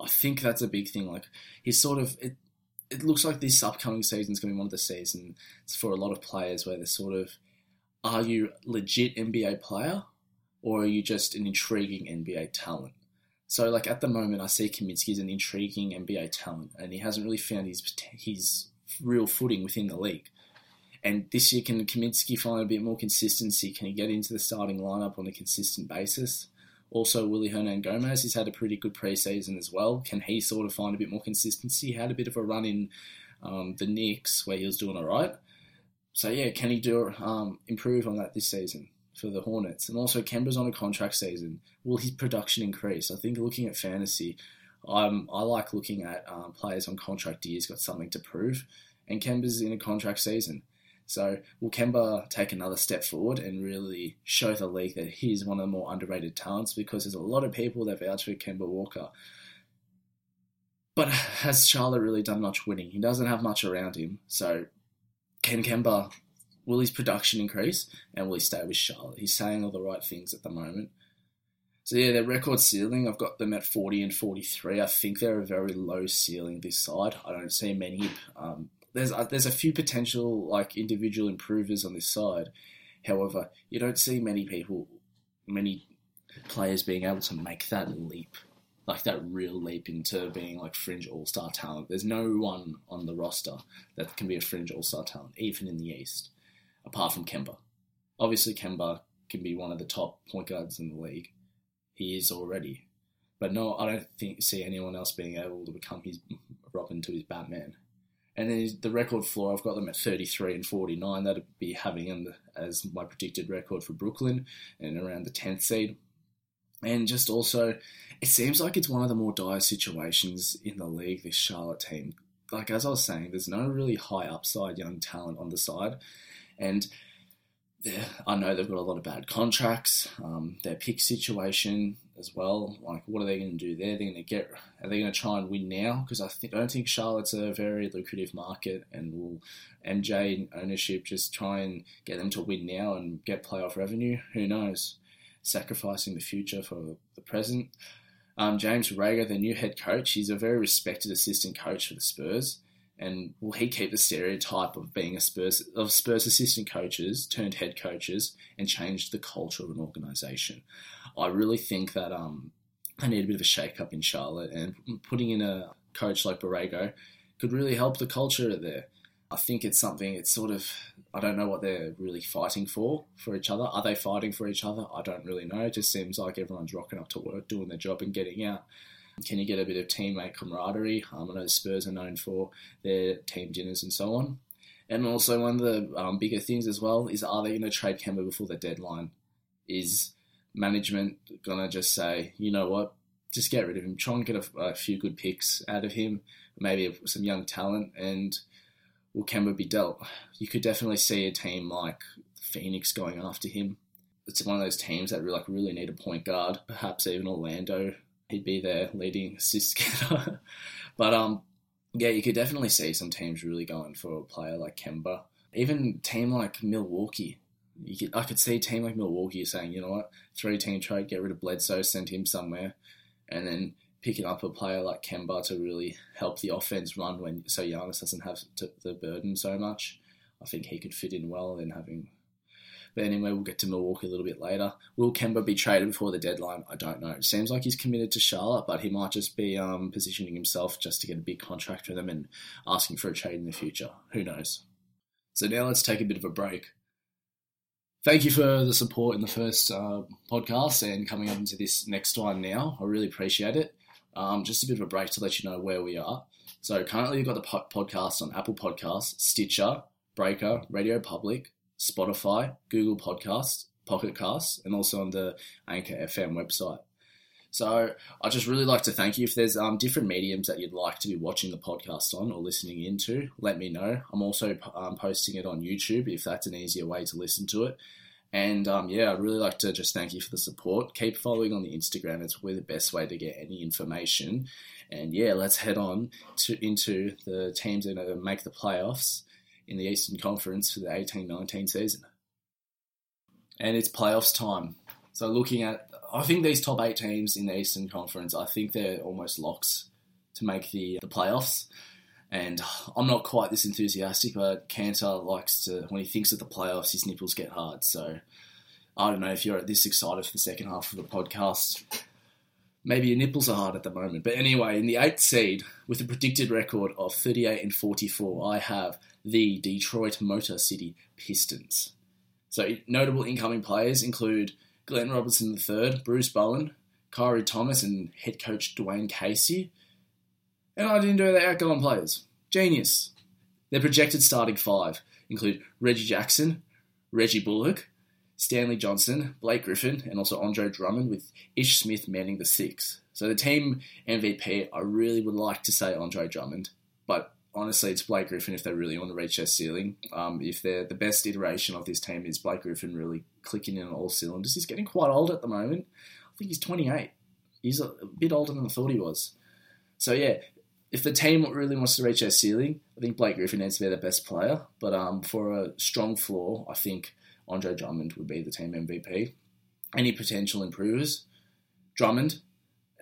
I think that's a big thing. Like, he's sort of... It looks like this upcoming season is going to be one of the seasons for a lot of players where they're sort of, are you legit NBA player or are you just an intriguing NBA talent? So, like, at the moment, I see Kaminsky as an intriguing NBA talent, and he hasn't really found his real footing within the league. And this year, can Kaminsky find a bit more consistency? Can he get into the starting lineup on a consistent basis? Also, Willy Hernangomez, he's had a pretty good preseason as well. Can he sort of find a bit more consistency? He had a bit of a run in the Knicks where he was doing all right. So, yeah, can he improve on that this season for the Hornets? And also, Kemba's on a contract season. Will his production increase? I think looking at fantasy, I like looking at players on contract years got something to prove. And Kemba's in a contract season. So will Kemba take another step forward and really show the league that he's one of the more underrated talents? Because there's a lot of people that vouch for Kemba Walker. But has Charlotte really done much winning? He doesn't have much around him. So can Kemba, will his production increase? And will he stay with Charlotte? He's saying all the right things at the moment. So yeah, their record ceiling, I've got them at 40-43. I think they're a very low ceiling this side. I don't see many... There's a few potential like individual improvers on this side. However, you don't see many players being able to make that leap, like that real leap into being like fringe all-star talent. There's no one on the roster that can be a fringe all-star talent, even in the East, apart from Kemba. Obviously, Kemba can be one of the top point guards in the league. He is already. But no, I don't see anyone else being able to become his Robin to his Batman. And then the record floor, I've got them at 33-49. That'd be having them as my predicted record for Brooklyn and around the 10th seed. And just also, it seems like it's one of the more dire situations in the league, this Charlotte team. Like, as I was saying, there's no really high upside young talent on the side. And I know they've got a lot of bad contracts, their pick situation as well. Like, what are they going to do there? Are they going to try and win now? Because I don't think Charlotte's a very lucrative market, and will MJ and ownership just try and get them to win now and get playoff revenue? Who knows? Sacrificing the future for the present. James Rager, the new head coach, he's a very respected assistant coach for the Spurs. And will he keep the stereotype of being of Spurs assistant coaches turned head coaches and change the culture of an organisation? I really think that I need a bit of a shake-up in Charlotte, and putting in a coach like Borrego could really help the culture there. I think it's something, it's sort of, I don't know what they're really fighting for each other. Are they fighting for each other? I don't really know. It just seems like everyone's rocking up to work, doing their job and getting out. Can you get a bit of teammate camaraderie? I know Spurs are known for their team dinners and so on. And also one of the bigger things as well is, are they going to trade Kemba before the deadline? Is management going to just say, you know what, just get rid of him, try and get a few good picks out of him, maybe some young talent, and will Kemba be dealt? You could definitely see a team like Phoenix going after him. It's one of those teams that really need a point guard, perhaps even Orlando. He'd be their leading assist getter. But yeah, you could definitely see some teams really going for a player like Kemba. Even a team like Milwaukee. I could see a team like Milwaukee saying, you know what, 3-team trade, get rid of Bledsoe, send him somewhere, and then picking up a player like Kemba to really help the offense run so Giannis doesn't have the burden so much. I think he could fit in well in having... But anyway, we'll get to Milwaukee a little bit later. Will Kemba be traded before the deadline? I don't know. It seems like he's committed to Charlotte, but he might just be positioning himself just to get a big contract for them and asking for a trade in the future. Who knows? So now let's take a bit of a break. Thank you for the support in the first podcast and coming up into this next one now. I really appreciate it. Just a bit of a break to let you know where we are. So currently we've got the podcast on Apple Podcasts, Stitcher, Breaker, Radio Public, Spotify, Google Podcasts, Pocket Casts, and also on the Anchor FM website. So I'd just really like to thank you. If there's different mediums that you'd like to be watching the podcast on or listening into, let me know. I'm also posting it on YouTube if that's an easier way to listen to it. And yeah, I'd really like to just thank you for the support. Keep following on the Instagram. It's really the best way to get any information. And yeah, let's head on into the teams that are going to make the playoffs in the Eastern Conference for the 18-19 season. And it's playoffs time. So looking at, I think these top 8 teams in the Eastern Conference, I think they're almost locks to make the playoffs. And I'm not quite this enthusiastic, but Kanter likes to, when he thinks of the playoffs, his nipples get hard. So I don't know if you're this excited for the second half of the podcast. Maybe your nipples are hard at the moment. But anyway, in the 8th seed, with a predicted record of 38-44, I have the Detroit Motor City Pistons. So notable incoming players include Glenn Robinson III, Bruce Bowen, Kyrie Thomas, and head coach Dwayne Casey. And I didn't know the outgoing players. Genius. Their projected starting 5 include Reggie Jackson, Reggie Bullock, Stanley Johnson, Blake Griffin, and also Andre Drummond, with Ish Smith manning the 6th. So the team MVP, I really would like to say Andre Drummond, but honestly, it's Blake Griffin if they really want to reach their ceiling. If they're the best iteration of this team is Blake Griffin really clicking in on all cylinders. He's getting quite old at the moment. I think he's 28. He's a bit older than I thought he was. So yeah, if the team really wants to reach their ceiling, I think Blake Griffin needs to be their best player. But for a strong floor, I think Andre Drummond would be the team MVP. Any potential improvers? Drummond.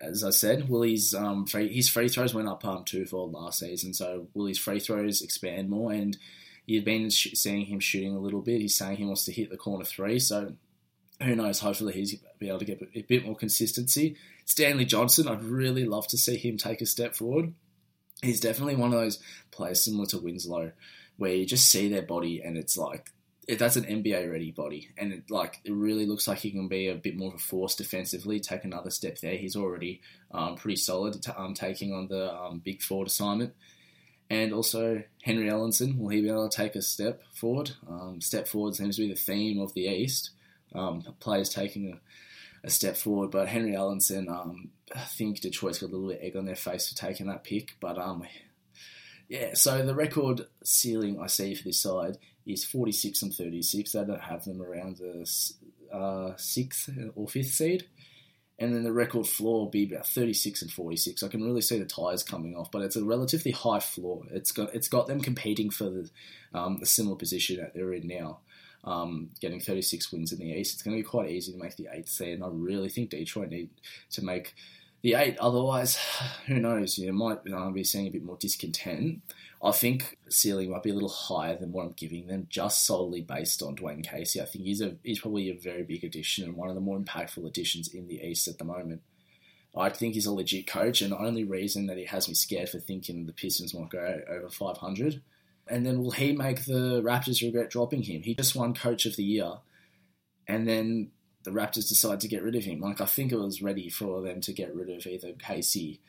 As I said, Willie's his free throws went up twofold last season, so Willie's free throws expand more, and you've been seeing him shooting a little bit. He's saying he wants to hit the corner 3, so who knows? Hopefully he's be able to get a bit more consistency. Stanley Johnson, I'd really love to see him take a step forward. He's definitely one of those players similar to Winslow, where you just see their body, and it's like, that's an NBA-ready body, and it really looks like he can be a bit more of a force defensively, take another step there. He's already pretty solid taking on the big forward assignment. And also Henry Ellenson, will he be able to take a step forward? Step forward seems to be the theme of the East, players taking a step forward. But Henry Ellenson, I think Detroit's got a little bit of egg on their face for taking that pick, but yeah, so the record ceiling I see for this side is 46-36. I don't have them around the 6th or 5th seed. And then the record floor will be about 36-46. I can really see the tires coming off, but it's a relatively high floor. It's got them competing for the similar position that they're in now, getting 36 wins in the East. It's going to be quite easy to make the 8th seed, and I really think Detroit need to make the 8, otherwise, who knows, you might be seeing a bit more discontent. I think the ceiling might be a little higher than what I'm giving them, just solely based on Dwayne Casey. I think he's probably a very big addition and one of the more impactful additions in the East at the moment. I think he's a legit coach, and the only reason that he has me scared for thinking the Pistons might go over 500 And then will he make the Raptors regret dropping him? He just won Coach of the Year. And then the Raptors decide to get rid of him. Like, I think it was ready for them to get rid of either Casey,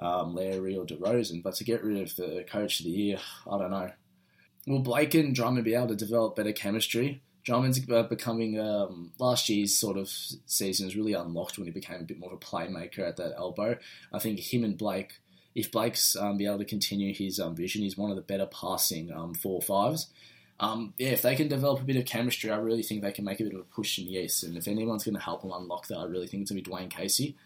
Larry, or DeRozan. But to get rid of the Coach of the Year, I don't know. Will Blake and Drummond be able to develop better chemistry? Drummond's becoming, last year's sort of season was really unlocked when he became a bit more of a playmaker at that elbow. I think him and Blake, if Blake's be able to continue his vision, he's one of the better passing 4-5s. If they can develop a bit of chemistry, I really think they can make a bit of a push in the East. And if anyone's going to help them unlock that, I really think it's going to be Dwayne Casey.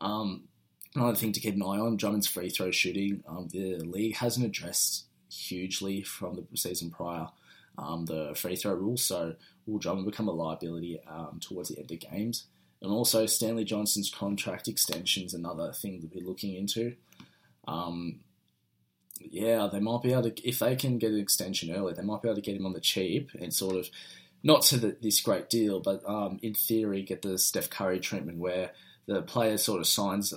Another thing to keep an eye on, Drummond's free throw shooting. The league hasn't addressed hugely from the season prior the free throw rule, so will Drummond become a liability towards the end of games? And also Stanley Johnson's contract extension is another thing to be looking into. They might be able to, if they can get an extension early, they might be able to get him on the cheap and sort of, not to this great deal, but in theory get the Steph Curry treatment where the player sort of signs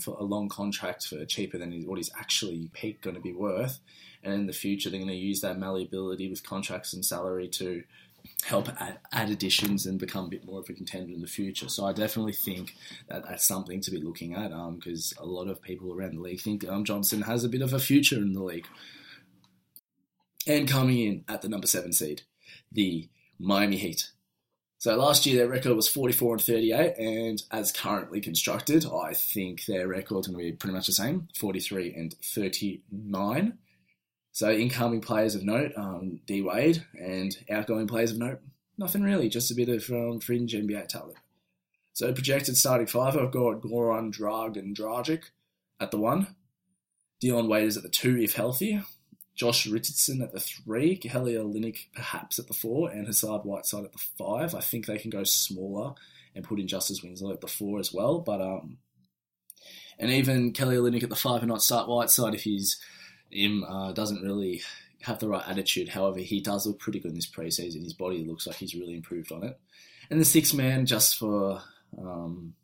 for a long contract for cheaper than what he's actually peak going to be worth. And in the future, they're going to use that malleability with contracts and salary to help add additions and become a bit more of a contender in the future. So I definitely think that that's something to be looking at because a lot of people around the league think Johnson has a bit of a future in the league. And coming in at the number 7 seed, the Miami Heat. So last year their record was 44-38, and as currently constructed, I think their record's going to be pretty much the same, 43-39. So incoming players of note, D-Wade, and outgoing players of note, nothing really, just a bit of fringe NBA talent. So projected starting five, I've got Goran Dragic at the 1. Dion Waiters at the 2 if healthy. Josh Richardson at the 3. Kelly Olynyk perhaps at the 4. And Hassan Whiteside at the 5. I think they can go smaller and put in Justice Winslow at the 4 as well. But and even Kelly Olynyk at the 5 and not start Whiteside if Him doesn't really have the right attitude. However, he does look pretty good in this preseason. His body looks like he's really improved on it. And the 6th man, just for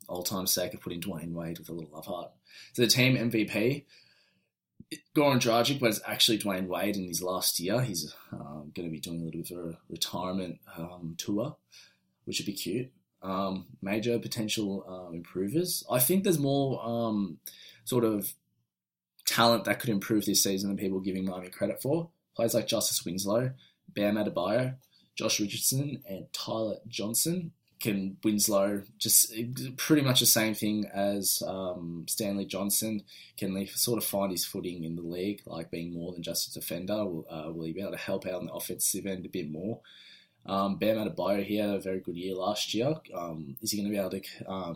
old time's sake, I put in Dwayne Wade with a little love heart. So the team MVP, Goran Dragic, but it's actually Dwayne Wade in his last year. He's going to be doing a little bit of a retirement tour, which would be cute. Major potential improvers. I think there's more sort of talent that could improve this season than people giving Miami credit for. Players like Justice Winslow, Bam Adebayo, Josh Richardson, and Tyler Johnson. Winslow, just pretty much the same thing as Stanley Johnson, can sort of find his footing in the league, like being more than just a defender. Will he be able to help out on the offensive end a bit more? Bam Adebayo, he had a very good year last year. Is he going to be able to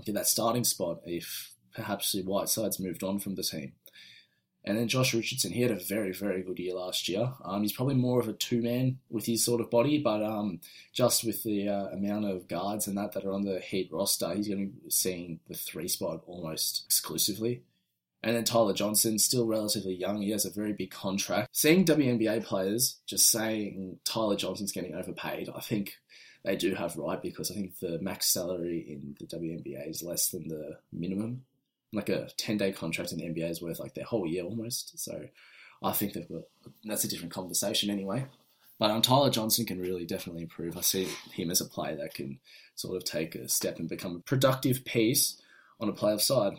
get that starting spot if perhaps the Whiteside's moved on from the team? And then Josh Richardson, he had a very, very good year last year. He's probably more of a two-man with his sort of body, but just with the amount of guards and that are on the Heat roster, he's going to be seeing the 3 spot almost exclusively. And then Tyler Johnson, still relatively young. He has a very big contract. Seeing WNBA players just saying Tyler Johnson's getting overpaid, I think they do have right, because I think the max salary in the WNBA is less than the minimum. Like a 10-day contract in the NBA is worth like their whole year almost. So I think that's a different conversation anyway. But Tyler Johnson can really definitely improve. I see him as a player that can sort of take a step and become a productive piece on a playoff side.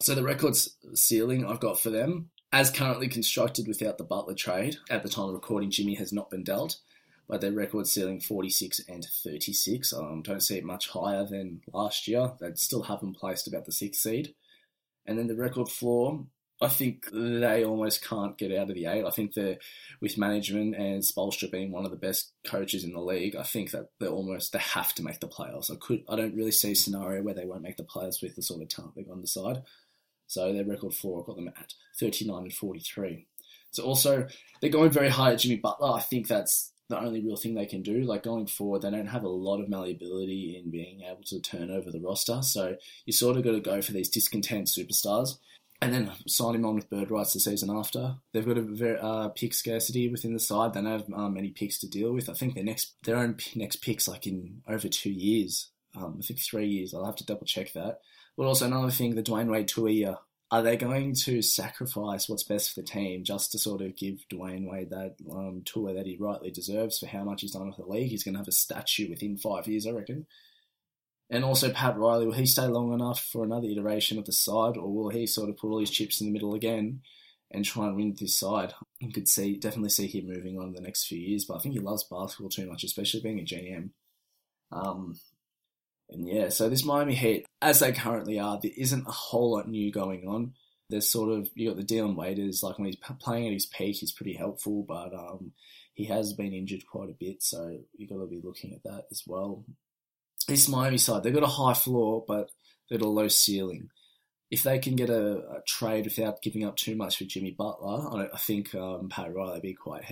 So the records ceiling I've got for them, as currently constructed without the Butler trade, at the time of recording, Jimmy has not been dealt. But their record ceiling 46-36. Don't see it much higher than last year. They'd still have them placed about the 6th seed. And then the record floor, I think they almost can't get out of the 8. I think they're, with management and Spoelstra being one of the best coaches in the league, I think that they have to make the playoffs. I don't really see a scenario where they won't make the playoffs with the sort of talent they've got on the side. So their record floor, I've got them at 39-43. So also, they're going very hard at Jimmy Butler. I think that's the only real thing they can do. Like, going forward, they don't have a lot of malleability in being able to turn over the roster, so you sort of got to go for these discontent superstars and then sign him on with bird rights the season after. They've got a very, pick scarcity within the side. They don't have many picks to deal with. I think their own next pick's like in over 2 years, I think 3 years. I'll have to double check that. But also another thing, the Dwayne Wade 2 year are they going to sacrifice what's best for the team just to sort of give Dwayne Wade that tour that he rightly deserves for how much he's done with the league? He's going to have a statue within 5 years, I reckon. And also Pat Riley, will he stay long enough for another iteration of the side, or will he sort of put all his chips in the middle again and try and win with his side? You could definitely see him moving on in the next few years, but I think he loves basketball too much, especially being a GM. And yeah, so this Miami Heat, as they currently are, there isn't a whole lot new going on. There's sort of, you got the Dion Waiters, like when he's playing at his peak, he's pretty helpful, but he has been injured quite a bit, so you've got to be looking at that as well. This Miami side, they've got a high floor, but they've got a low ceiling. If they can get a trade without giving up too much for Jimmy Butler, I think Pat Riley would be quite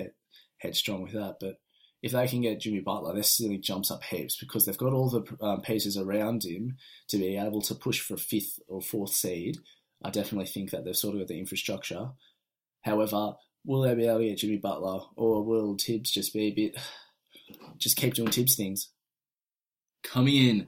headstrong with that. But if they can get Jimmy Butler, their ceiling jumps up heaps because they've got all the pieces around him to be able to push for a fifth or fourth seed. I definitely think that they've sort of got the infrastructure. However, will they be able to get Jimmy Butler, or will Tibbs just be a bit... just keep doing Tibbs things? Coming in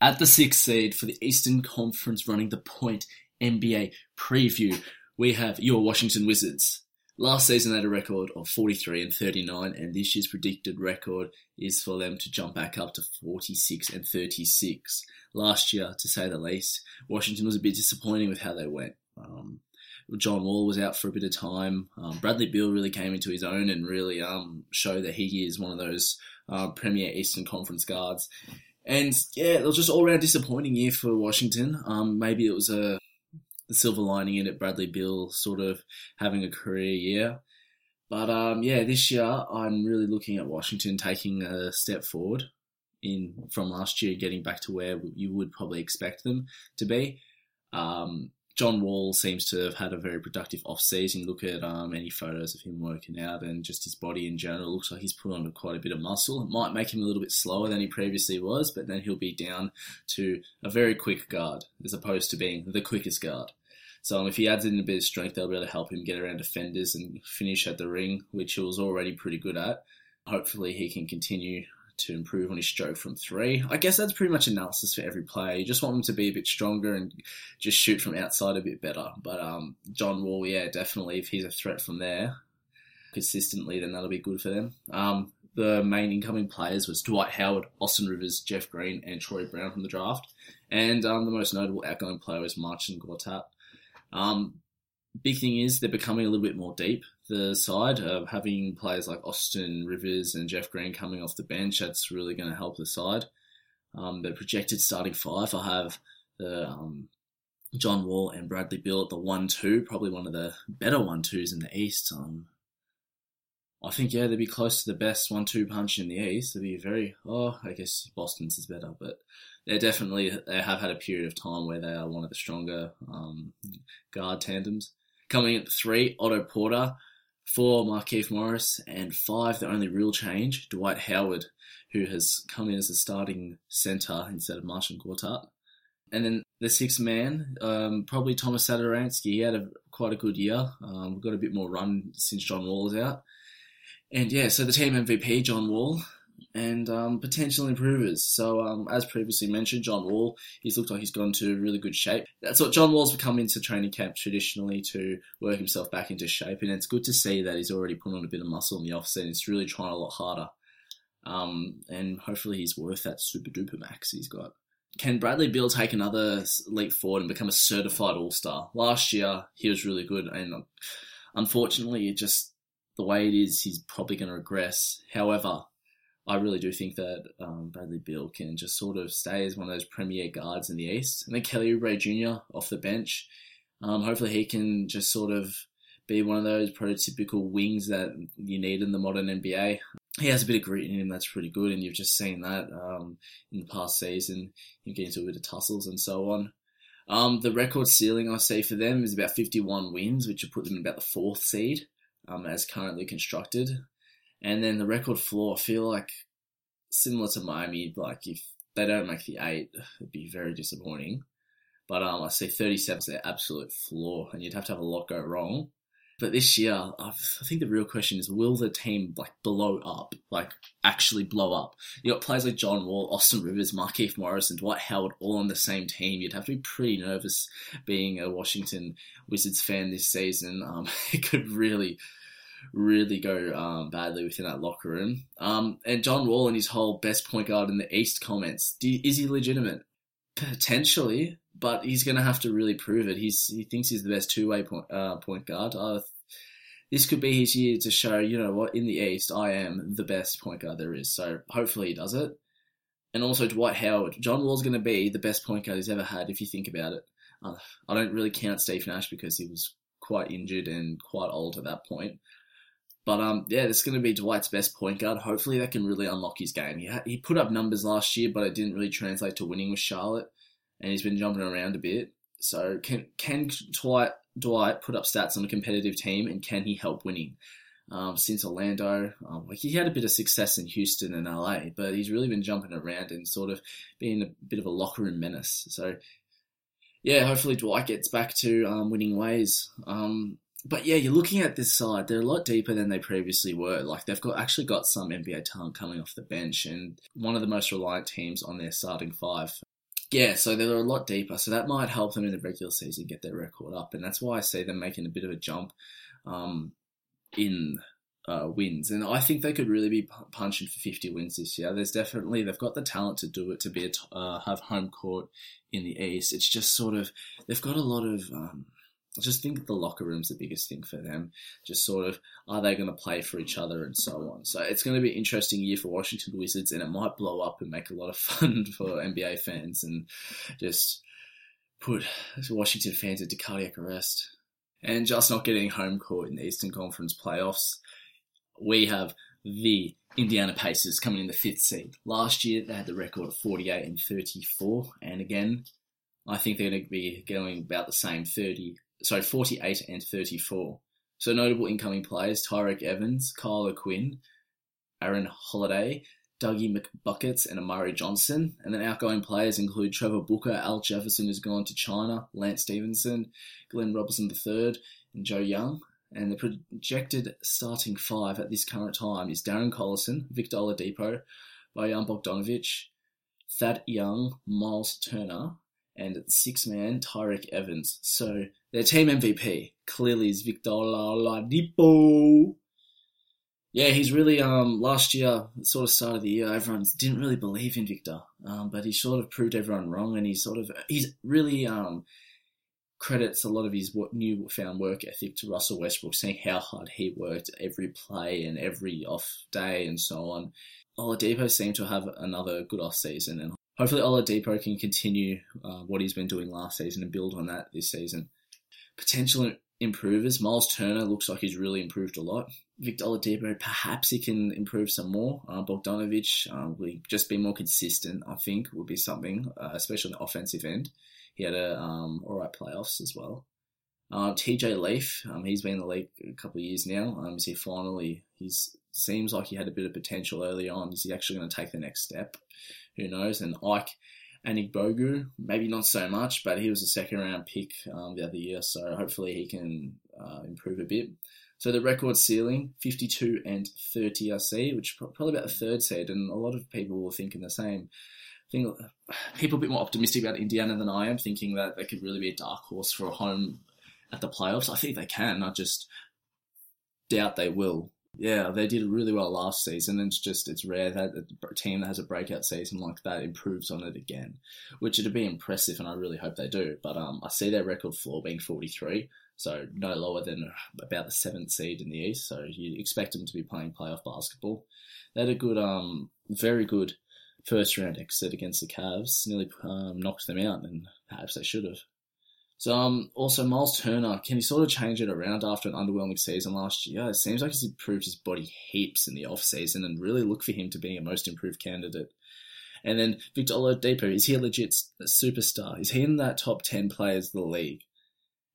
at the sixth seed for the Eastern Conference Running the Point NBA preview, we have your Washington Wizards. Last season they had a record of 43-39, and this year's predicted record is for them to jump back up to 46-36. Last year, to say the least, Washington was a bit disappointing with how they went. John Wall was out for a bit of time. Bradley Beal really came into his own and really showed that he is one of those premier Eastern Conference guards. And yeah, it was just all-round disappointing year for Washington. Maybe it was the silver lining in it, Bradley Beal sort of having a career year. But yeah, this year I'm really looking at Washington taking a step forward from last year, getting back to where you would probably expect them to be. John Wall seems to have had a very productive off-season. Look at any photos of him working out and just his body in general. Looks like he's put on quite a bit of muscle. It might make him a little bit slower than he previously was, but then he'll be down to a very quick guard as opposed to being the quickest guard. So if he adds in a bit of strength, they'll be able to help him get around defenders and finish at the ring, which he was already pretty good at. Hopefully he can continue to improve on his stroke from three. I guess that's pretty much analysis for every player. You just want them to be a bit stronger and just shoot from outside a bit better. But John Wall, yeah, definitely, if he's a threat from there consistently, then that'll be good for them. The main incoming players was Dwight Howard, Austin Rivers, Jeff Green, and Troy Brown from the draft. And the most notable outgoing player was Marcin Gortat. Big thing is they're becoming a little bit more deep, the side, of having players like Austin Rivers and Jeff Green coming off the bench. That's really going to help the side. The projected starting five, I have the John Wall and Bradley Beal at the 1-2, probably one of the better 1-2s in the East. I think, yeah, they'd be close to the best 1-2 punch in the East. They'd be I guess Boston's is better, but they have had a period of time where they are one of the stronger guard tandems. Coming at 3, Otto Porter, 4, Markieff Morris, and 5, the only real change, Dwight Howard, who has come in as a starting centre instead of Marcin Gortat. And then the sixth man, probably Thomas Satoransky. He had quite a good year. We've got a bit more run since John Wall is out. And yeah, so the team MVP, John Wall, and potential improvers. So as previously mentioned, John Wall, he's looked like he's gone to really good shape. That's what John Wall's come into training camp traditionally to work himself back into shape, and it's good to see that he's already put on a bit of muscle in the offseason. He's really trying a lot harder, and hopefully he's worth that super-duper max he's got. Can Bradley Beal take another leap forward and become a certified all-star? Last year, he was really good, and unfortunately, it just the way it is, he's probably going to regress. However, I really do think that Bradley Beal can just sort of stay as one of those premier guards in the East. And then Kelly Oubre Jr. off the bench. Hopefully he can just sort of be one of those prototypical wings that you need in the modern NBA. He has a bit of grit in him that's pretty good, and you've just seen that in the past season. You get into a bit of tussles and so on. The record ceiling I see for them is about 51 wins, which would put them in about the 4th seed as currently constructed. And then the record floor, I feel like similar to Miami, like if they don't make the 8, it'd be very disappointing. But I see 37 is their absolute floor, and you'd have to have a lot go wrong But this year, I think the real question is, will the team blow up, actually blow up? You got players like John Wall, Austin Rivers, Markieff Morris, and Dwight Howard all on the same team. You'd have to be pretty nervous being a Washington Wizards fan this season. It could really go badly within that locker room. And John Wall and his whole best point guard in the East comments. Is he legitimate? Potentially, but he's going to have to really prove it. He thinks he's the best two-way point guard. This could be his year to show, you know what, in the East, I am the best point guard there is. So hopefully he does it. And also Dwight Howard. John Wall's going to be the best point guard he's ever had, if you think about it. I don't really count Steve Nash because he was quite injured and quite old at that point. But, this is going to be Dwight's best point guard. Hopefully that can really unlock his game. He put up numbers last year, but it didn't really translate to winning with Charlotte, and he's been jumping around a bit. So can Dwight put up stats on a competitive team, and can he help winning? Since Orlando, he had a bit of success in Houston and LA, but he's really been jumping around and sort of being a bit of a locker room menace. So, yeah, hopefully Dwight gets back to winning ways. But yeah, you're looking at this side, they're a lot deeper than they previously were. They've got some NBA talent coming off the bench, and one of the most reliant teams on their starting five. Yeah, so they're a lot deeper, so that might help them in the regular season get their record up, and that's why I see them making a bit of a jump in wins. And I think they could really be punching for 50 wins this year. They've got the talent to do it, to be have home court in the East. It's just they've got a lot of... I just think the locker room's the biggest thing for them. Just are they going to play for each other and so on. So it's going to be an interesting year for Washington Wizards, and it might blow up and make a lot of fun for NBA fans and just put Washington fans into cardiac arrest. And just not getting home court in the Eastern Conference playoffs, we have the Indiana Pacers coming in the fifth seed. Last year, they had the record of 48-34, and again, I think they're going to be going about the same 48-34. So notable incoming players, Tyreke Evans, Kyle O'Quinn, Aaron Holiday, Dougie McBuckets, and Amari Johnson. And then outgoing players include Trevor Booker, Al Jefferson who's gone to China, Lance Stevenson, Glenn Robinson III, and Joe Young. And the projected starting five at this current time is Darren Collison, Victor Oladipo, Bojan Bogdanovic, Thad Young, Miles Turner, and six-man Tyreke Evans. So their team MVP clearly is Victor Oladipo. Yeah, he's really, last year, start of the year, everyone didn't really believe in Victor, but he proved everyone wrong, and he's really credits a lot of his newfound work ethic to Russell Westbrook, seeing how hard he worked every play and every off day and so on. Oladipo seemed to have another good off season, and hopefully Oladipo can continue what he's been doing last season and build on that this season. Potential improvers. Miles Turner looks like he's really improved a lot. Victor Oladipo, perhaps he can improve some more. Bogdanovic will just be more consistent, I think, would be something, especially on the offensive end. He had a all right playoffs as well. TJ Leaf, he's been in the league a couple of years now. Seems like he had a bit of potential early on. Is he actually going to take the next step? Who knows? And Ike Anigbogu, maybe not so much, but he was a second-round pick the other year, so hopefully he can improve a bit. So the record ceiling, 52-30, I see, which probably about the third seed, and a lot of people were thinking the same thing. People a bit more optimistic about Indiana than I am, thinking that they could really be a dark horse for a home at the playoffs. I think they can. I just doubt they will. Yeah, they did really well last season, and it's rare that a team that has a breakout season like that improves on it again, which would be impressive, and I really hope they do. But I see their record floor being 43, so no lower than about the 7th seed in the East, so you expect them to be playing playoff basketball. They had a good, very good first-round exit against the Cavs, nearly knocked them out, and perhaps they should have. So, also Miles Turner, can he change it around after an underwhelming season last year? It seems like he's improved his body heaps in the off-season, and really look for him to be a most improved candidate. And then Victor Oladipo, is he a legit superstar? Is he in that top 10 players of the league?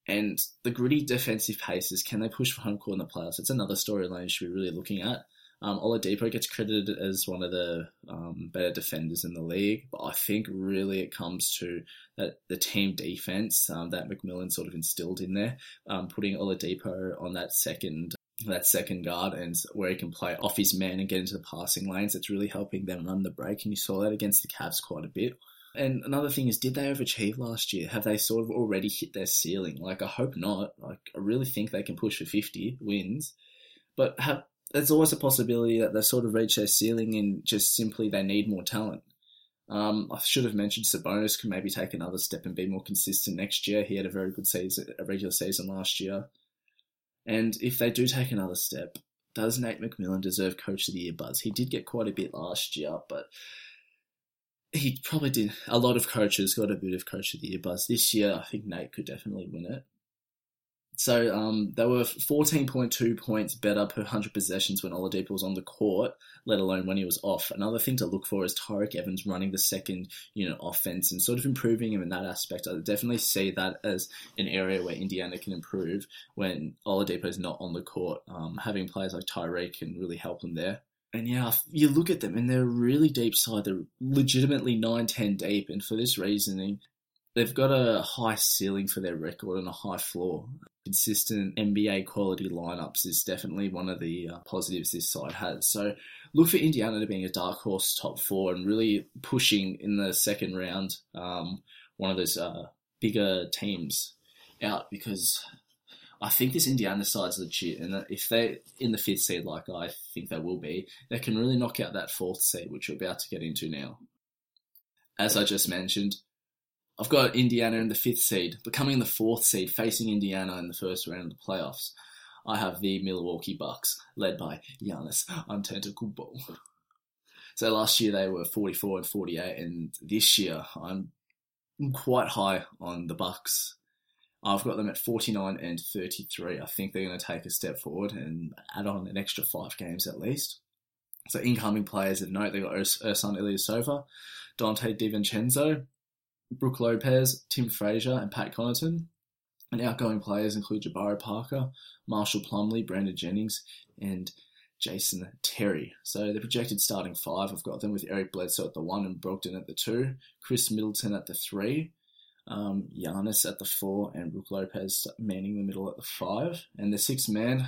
And the gritty defensive paces, can they push for home court in the playoffs? It's another storyline you should be really looking at. Oladipo gets credited as one of the better defenders in the league, but I think really it comes to that the team defense that McMillan sort of instilled in there, putting Oladipo on that second guard and where he can play off his man and get into the passing lanes. It's really helping them run the break, and you saw that against the Cavs quite a bit. And another thing is, did they overachieve last year? Have they sort of already hit their ceiling? I hope not. I really think they can push for 50 wins, but there's always a possibility that they've sort of reached their ceiling and just simply they need more talent. I should have mentioned Sabonis could maybe take another step and be more consistent next year. He had a very good regular season last year. And if they do take another step, does Nate McMillan deserve Coach of the Year buzz? He did get quite a bit last year, but he probably did. A lot of coaches got a bit of Coach of the Year buzz. This year, I think Nate could definitely win it. So they were 14.2 points better per 100 possessions when Oladipo was on the court, let alone when he was off. Another thing to look for is Tyreke Evans running the second unit offense and sort of improving him in that aspect. I definitely see that as an area where Indiana can improve when Oladipo is not on the court. Having players like Tyreke can really help them there. And yeah, you look at them and they're a really deep side. They're legitimately 9-10 deep, and for this reasoning, they've got a high ceiling for their record and a high floor. Consistent NBA quality lineups is definitely one of the positives this side has. So look for Indiana to being a dark horse top four and really pushing in the second round one of those bigger teams out, because I think this Indiana side is legit, and if they're in the fifth seed like I think they will be, they can really knock out that fourth seed, which we're about to get into now. As I just mentioned, I've got Indiana in the fifth seed, becoming the fourth seed, facing Indiana in the first round of the playoffs. I have the Milwaukee Bucks, led by Giannis Antetokounmpo. So last year they were 44-48, and this year I'm quite high on the Bucks. I've got them at 49-33. I think they're going to take a step forward and add on an extra 5 games at least. So incoming players of note, they've got Ersan Ilyasova, Dante DiVincenzo, Brooke Lopez, Tim Frazier, and Pat Connaughton. And outgoing players include Jabari Parker, Marshall Plumlee, Brandon Jennings, and Jason Terry. So the projected starting 5, I've got them with Eric Bledsoe at the 1 and Brogdon at the 2, Chris Middleton at the 3, Giannis at the 4, and Brooke Lopez manning the middle at the 5. And the 6th man,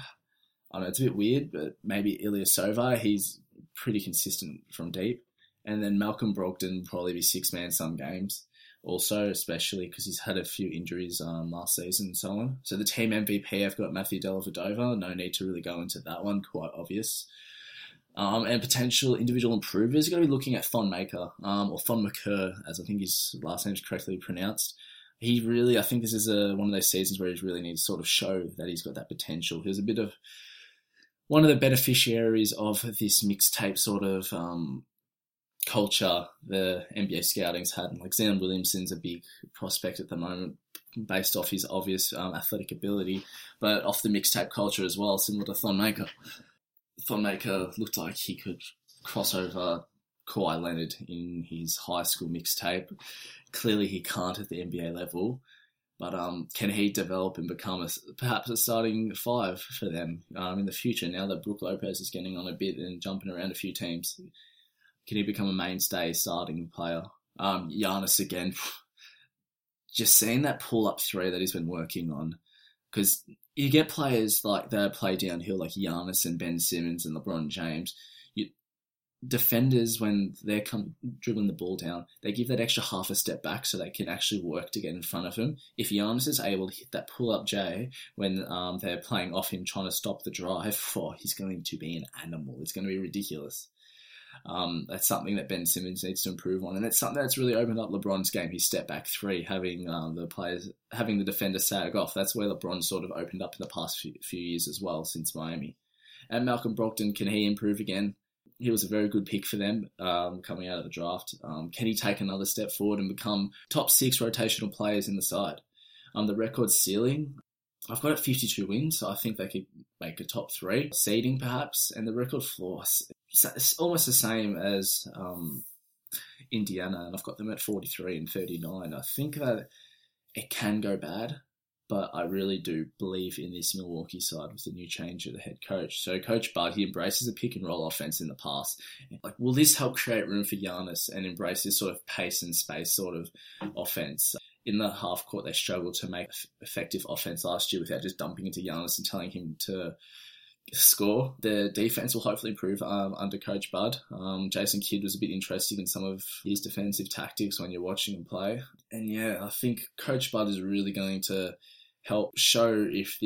I know it's a bit weird, but maybe Ilyasova. He's pretty consistent from deep. And then Malcolm Brogdon probably be 6th man some games. Also, especially because he's had a few injuries last season and so on. So the team MVP, I've got Matthew Dellavedova. No need to really go into that one, quite obvious. And potential individual improvers, you're going to be looking at Thon Maker, or Thon McCurr, as I think his last name is correctly pronounced. He really, I think this is one of those seasons where he really needs to sort of show that he's got that potential. He was a bit of one of the beneficiaries of this mixtape sort of culture the NBA scouting's had. Zion Williamson's a big prospect at the moment based off his obvious athletic ability, but off the mixtape culture as well, similar to Thon Maker. Thon Maker looked like he could cross over Kawhi Leonard in his high school mixtape. Clearly he can't at the NBA level, but can he develop and become perhaps a starting 5 for them in the future, now that Brook Lopez is getting on a bit and jumping around a few teams? Can he become a mainstay starting player? Giannis again, just seeing that pull-up 3 that he's been working on, because you get players like that play downhill, like Giannis and Ben Simmons and LeBron James. Defenders, when they're dribbling the ball down, they give that extra half a step back so they can actually work to get in front of him. If Giannis is able to hit that pull-up J when they're playing off him trying to stop the drive, he's going to be an animal. It's going to be ridiculous. That's something that Ben Simmons needs to improve on, and that's something that's really opened up LeBron's game. His step back 3, having the defender sag off. That's where LeBron sort of opened up in the past few years as well since Miami. And Malcolm Brogdon, can he improve again? He was a very good pick for them coming out of the draft. Can he take another step forward and become top 6 rotational players in the side? The record ceiling, I've got it 52 wins, so I think they could make a top 3 seeding perhaps, and the record floor. It's almost the same as Indiana, and I've got them at 43-39. I think that it can go bad, but I really do believe in this Milwaukee side with the new change of the head coach. So Coach Bud, he embraces a pick-and-roll offense in the past. Like, will this help create room for Giannis and embrace this sort of pace and space sort of offense? In the half court, they struggled to make effective offense last year without just dumping into Giannis and telling him to score. Their defense will hopefully improve under Coach Bud. Jason Kidd was a bit interesting in some of his defensive tactics when you're watching him play. And yeah, I think Coach Bud is really going to help show if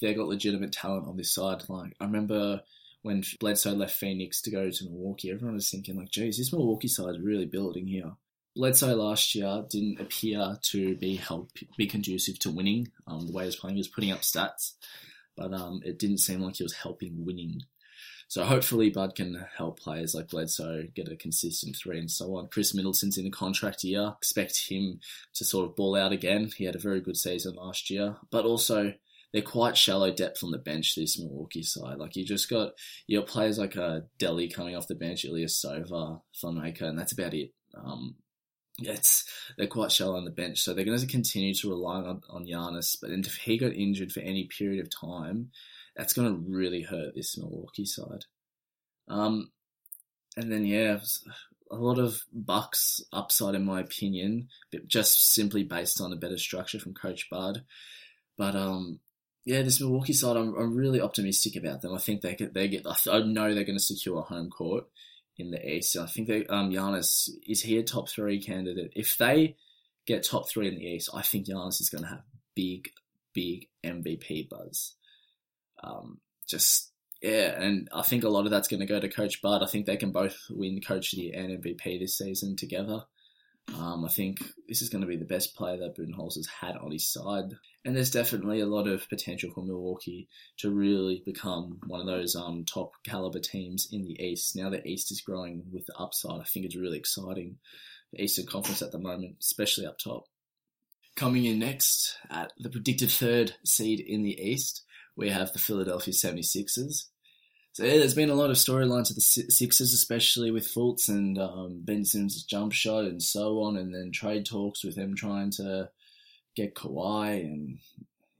they've got legitimate talent on this side. Like, I remember when Bledsoe left Phoenix to go to Milwaukee, everyone was thinking, like, geez, this Milwaukee side is really building here. Bledsoe last year didn't appear to be conducive to winning. The way he was playing, he was putting up stats, but it didn't seem like he was helping winning. So hopefully Bud can help players like Bledsoe get a consistent three and so on. Chris Middleton's in a contract year. Expect him to sort of ball out again. He had a very good season last year. But also, they're quite shallow depth on the bench, this Milwaukee side. Like, you got players like Dele coming off the bench, Ilyasova, Thonmaker, and that's about it. They're quite shallow on the bench, so they're going to continue to rely on Giannis. But if he got injured for any period of time, that's going to really hurt this Milwaukee side. And then, yeah, a lot of Bucks upside, in my opinion, but just simply based on a better structure from Coach Bud. But yeah, this Milwaukee side, I'm really optimistic about them. I think I know they're going to secure home court in the East. I think that Giannis, is he a top three candidate? If they get top three in the East, I think Giannis is going to have big MVP buzz. And I think a lot of that's going to go to Coach Bud. I think they can both win Coach of the Year and MVP this season together. I think this is going to be the best player that Budenholzer's had on his side. And there's definitely a lot of potential for Milwaukee to really become one of those top caliber teams in the East. Now the East is growing with the upside. I think it's really exciting, the Eastern Conference at the moment, especially up top. Coming in next at the predicted third seed in the East, we have the Philadelphia 76ers. So yeah, there's been a lot of storylines of the Sixers, especially with Fultz and Ben Simmons' jump shot and so on, and then trade talks with them trying to get Kawhi. And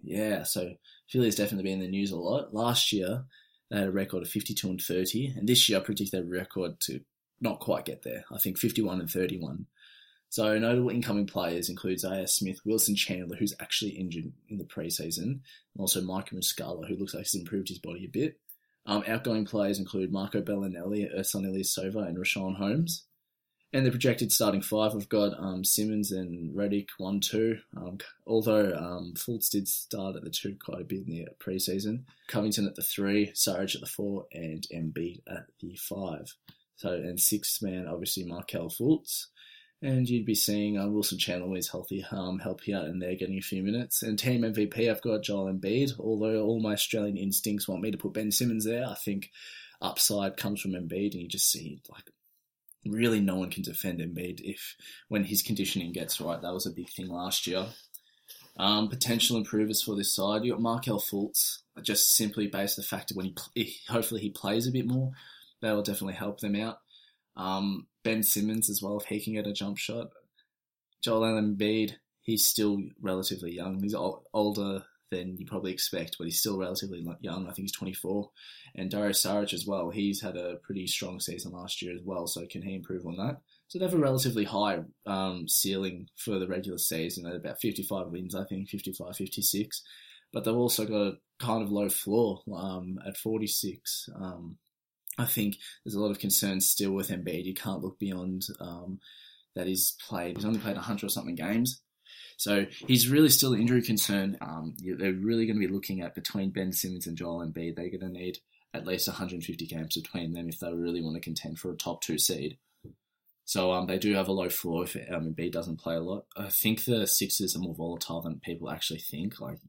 yeah, so Philly's definitely been in the news a lot. Last year, they had a record of 52-30, and this year I predict their record to not quite get there. I think 51-31. So notable incoming players include Isaiah Smith, Wilson Chandler, who's actually injured in the preseason, and also Mike Muscala, who looks like he's improved his body a bit. Outgoing players include Marco Bellinelli, Ersan Ilyasova, and Rashawn Holmes. And the projected starting five, we've got Simmons and Redick 1-2, although Fultz did start at the 2 quite a bit in the preseason. Covington at the 3, Saric at the 4, and Embiid at the 5. So, and 6th man, obviously, Markelle Fultz. And you'd be seeing Wilson Chandler when he's healthy help here and there, getting a few minutes. And team MVP, I've got Joel Embiid. Although all my Australian instincts want me to put Ben Simmons there, I think upside comes from Embiid, and you just see, like, really no one can defend Embiid when his conditioning gets right. That was a big thing last year. Potential improvers for this side, you got Markelle Fultz, just simply based on the fact that when hopefully he plays a bit more, that will definitely help them out. Ben Simmons as well, if he can get a jump shot. Joel Embiid, he's still relatively young. He's older than you probably expect, but he's still relatively young. I think he's 24. And Dario Saric as well. He's had a pretty strong season last year as well, so can he improve on that? So they have a relatively high ceiling for the regular season at about 55 wins, I think, 55, 56. But they've also got a kind of low floor at 46. I think there's a lot of concern still with Embiid. You can't look beyond that he's played. He's only played 100 or something games. So he's really still an injury concern. They're really going to be looking at between Ben Simmons and Joel Embiid. They're going to need at least 150 games between them if they really want to contend for a top 2 seed. So they do have a low floor if Embiid doesn't play a lot. I think the Sixers are more volatile than people actually think. Like,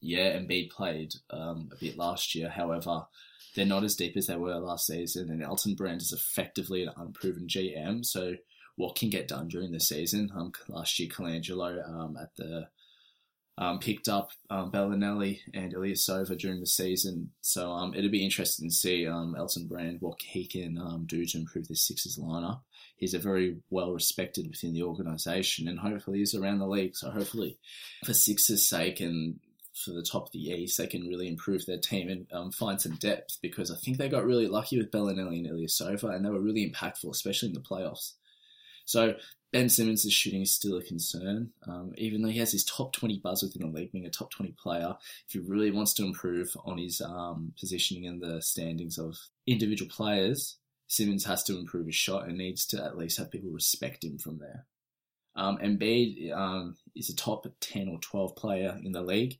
yeah, Embiid played a bit last year. However, they're not as deep as they were last season, and Elton Brand is effectively an unproven GM, so what can get done during the season? Last year, Colangelo at the picked up Bellinelli and Ilyasova during the season. So it'll be interesting to see Elton Brand, what he can do to improve this Sixers lineup. He's a very well-respected within the organisation and hopefully he's around the league. So hopefully for Sixers' sake and for the top of the East, they can really improve their team and find some depth, because I think they got really lucky with Bellinelli and Ilyasova and they were really impactful, especially in the playoffs. So Ben Simmons' shooting is still a concern. Even though he has his top 20 buzz within the league, being a top 20 player, if he really wants to improve on his positioning in the standings of individual players, Simmons has to improve his shot and needs to at least have people respect him from there. Embiid is a top 10 or 12 player in the league.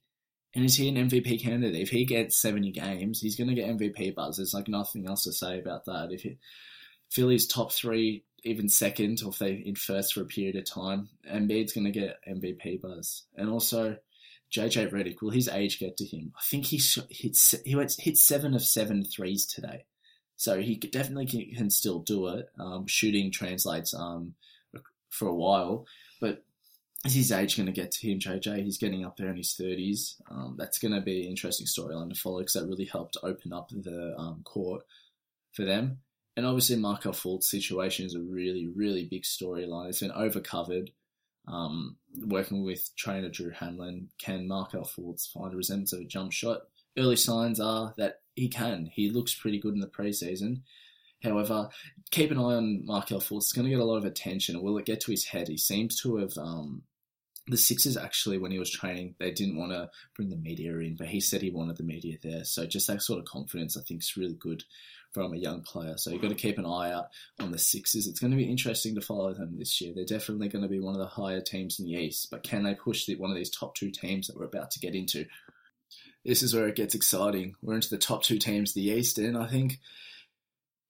And is he an MVP candidate? If he gets 70 games, he's going to get MVP buzz. There's like nothing else to say about that. If Philly's top three, even second, or if they're in first for a period of time, Embiid's going to get MVP buzz. And also, JJ Redick, will his age get to him? I think he hit 7 of 7 threes today. So he definitely can still do it. Shooting translates for a while, but is his age going to get to him, JJ? He's getting up there in his 30s. That's going to be an interesting storyline to follow because that really helped open up the court for them. And obviously Markelle Fultz's situation is a really, really big storyline. It's been over-covered. Working with trainer Drew Hamlin, can Markelle Fultz find a resemblance of a jump shot? Early signs are that he can. He looks pretty good in the preseason. However, keep an eye on Markelle Fultz. It's going to get a lot of attention. Will it get to his head? He seems to have... the Sixers actually, when he was training, they didn't want to bring the media in, but he said he wanted the media there. So just that sort of confidence, I think, is really good from a young player. So you've got to keep an eye out on the Sixers. It's going to be interesting to follow them this year. They're definitely going to be one of the higher teams in the East, but can they push one of these top two teams that we're about to get into? This is where it gets exciting. We're into the top two teams of the East, and I think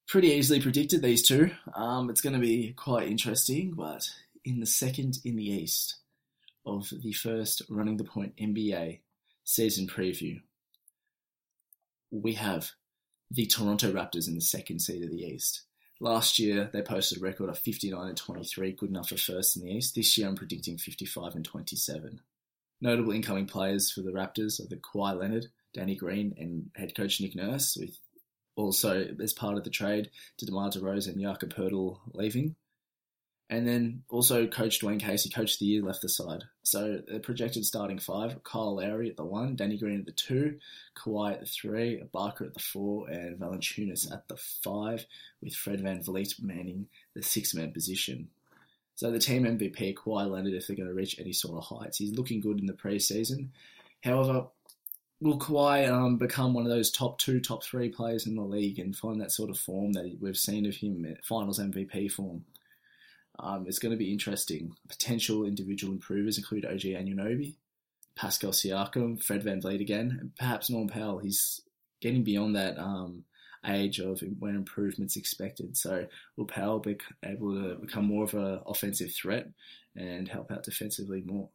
pretty easily predicted these two. It's going to be quite interesting, but in the second in the East of the first Running the Point NBA season preview, we have the Toronto Raptors in the second seed of the East. Last year, they posted a record of 59-23, good enough for first in the East. This year, I'm predicting 55-27. Notable incoming players for the Raptors are the Kawhi Leonard, Danny Green, and head coach Nick Nurse, with also, as part of the trade, DeMar DeRozan and Jakob Poeltl leaving. And then also coach Dwayne Casey, coach of the year, left the side. So the projected starting five, Kyle Lowry at the 1, Danny Green at the 2, Kawhi at the 3, Barker at the 4, and Valanciunas at the 5, with Fred VanVleet manning the 6-man position. So the team MVP, Kawhi Leonard, if they're going to reach any sort of heights, he's looking good in the preseason. However, will Kawhi become one of those top 2, top 3 players in the league and find that sort of form that we've seen of him at finals MVP form? It's going to be interesting. Potential individual improvers include OG Anunoby, Pascal Siakam, Fred VanVleet again, and perhaps Norm Powell. He's getting beyond that age of when improvement's expected. So will Powell be able to become more of an offensive threat and help out defensively more?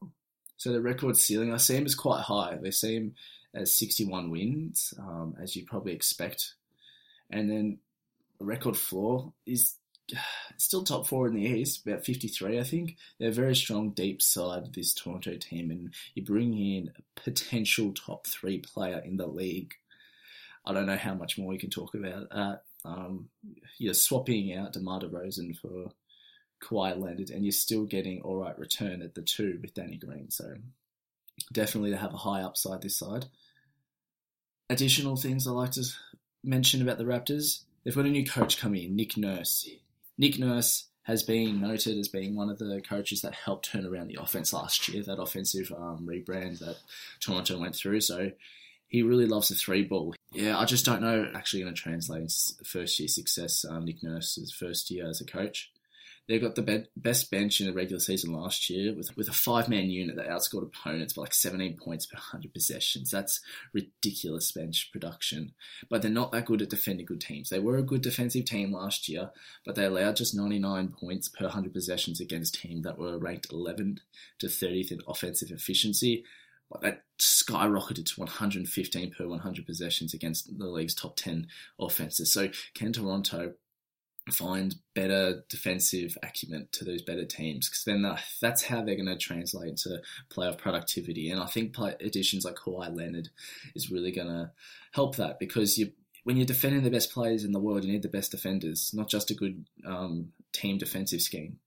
So the record ceiling, I see him as quite high. They see him as 61 wins, as you probably expect. And then the record floor is... still top 4 in the East, about 53, I think. They're a very strong, deep side, this Toronto team, and you bring in a potential top 3 player in the league. I don't know how much more we can talk about that. You're swapping out DeMar DeRozan for Kawhi Leonard, and you're still getting all right return at the 2 with Danny Green. So definitely they have a high upside this side. Additional things I like to mention about the Raptors, they've got a new coach coming in, Nick Nurse. Nick Nurse has been noted as being one of the coaches that helped turn around the offense last year, that offensive rebrand that Toronto went through. So he really loves the 3-ball. Yeah, I just don't know actually going to translate into first-year success, Nick Nurse's first year as a coach. They got the best bench in the regular season last year with a 5-man unit that outscored opponents by like 17 points per 100 possessions. That's ridiculous bench production. But they're not that good at defending good teams. They were a good defensive team last year, but they allowed just 99 points per 100 possessions against teams that were ranked 11th to 30th in offensive efficiency. But that skyrocketed to 115 per 100 possessions against the league's top 10 offenses. So can Toronto find better defensive acumen to those better teams, because then that's how they're going to translate into playoff productivity. And I think additions like Kawhi Leonard is really going to help that, because when you're defending the best players in the world, you need the best defenders, not just a good team defensive scheme.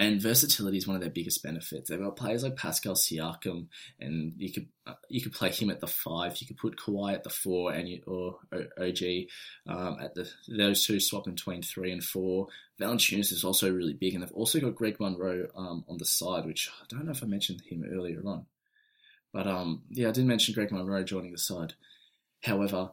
And versatility is one of their biggest benefits. They've got players like Pascal Siakam, and you could play him at the 5. You could put Kawhi at the 4, or OG at those two, swapping between 3 and 4. Valanciunas is also really big, and they've also got Greg Monroe on the side, which I don't know if I mentioned him earlier on. But I did mention Greg Monroe joining the side. However,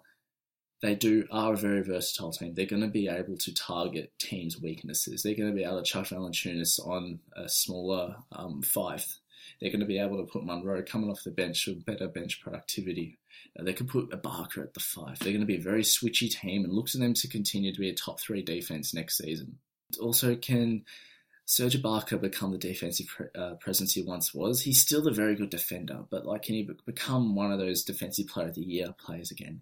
they are a very versatile team. They're going to be able to target teams' weaknesses. They're going to be able to chuck Valanciunas on a smaller 5. They're going to be able to put Monroe coming off the bench with better bench productivity. They could put Barker at the 5. They're going to be a very switchy team, and look to them to continue to be a top 3 defense next season. Also, can Serge Ibaka become the defensive presence he once was? He's still a very good defender, but can he become one of those defensive player of the year players again?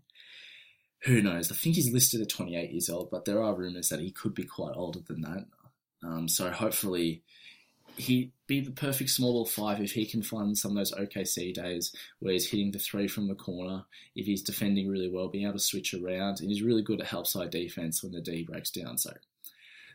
Who knows? I think he's listed at 28 years old, but there are rumours that he could be quite older than that. So hopefully he'd be the perfect small ball 5 if he can find some of those OKC days where he's hitting the 3 from the corner, if he's defending really well, being able to switch around, and he's really good at help side defence when the D breaks down. So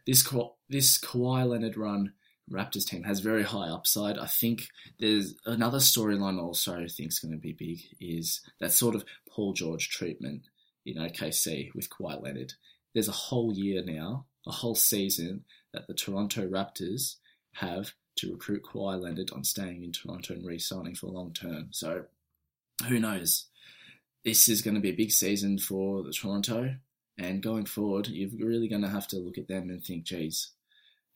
this Kawhi Leonard run Raptors team has very high upside. I think there's another storyline also I think is going to be big, is that sort of Paul George treatment in OKC with Kawhi Leonard. There's a whole year now, a whole season, that the Toronto Raptors have to recruit Kawhi Leonard on staying in Toronto and re-signing for long term. So who knows? This is going to be a big season for the Toronto, and going forward, you're really going to have to look at them and think, geez,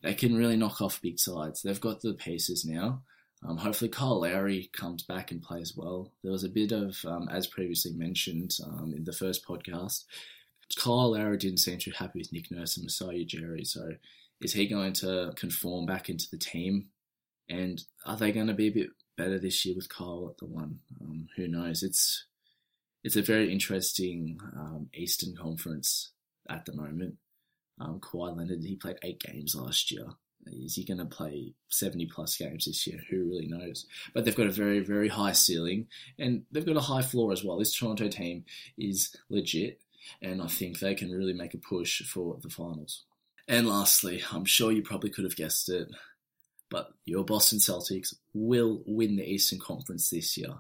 they can really knock off big sides. They've got the pieces now. Hopefully Kyle Lowry comes back and plays well. There was a bit of, as previously mentioned in the first podcast, Kyle Lowry didn't seem too happy with Nick Nurse and Masai Ujiri. So is he going to conform back into the team? And are they going to be a bit better this year with Kyle at the 1? Who knows? It's a very interesting Eastern Conference at the moment. Kawhi Leonard, he played 8 games last year. Is he going to play 70-plus games this year? Who really knows? But they've got a very, very high ceiling, and they've got a high floor as well. This Toronto team is legit, and I think they can really make a push for the finals. And lastly, I'm sure you probably could have guessed it, but your Boston Celtics will win the Eastern Conference this year.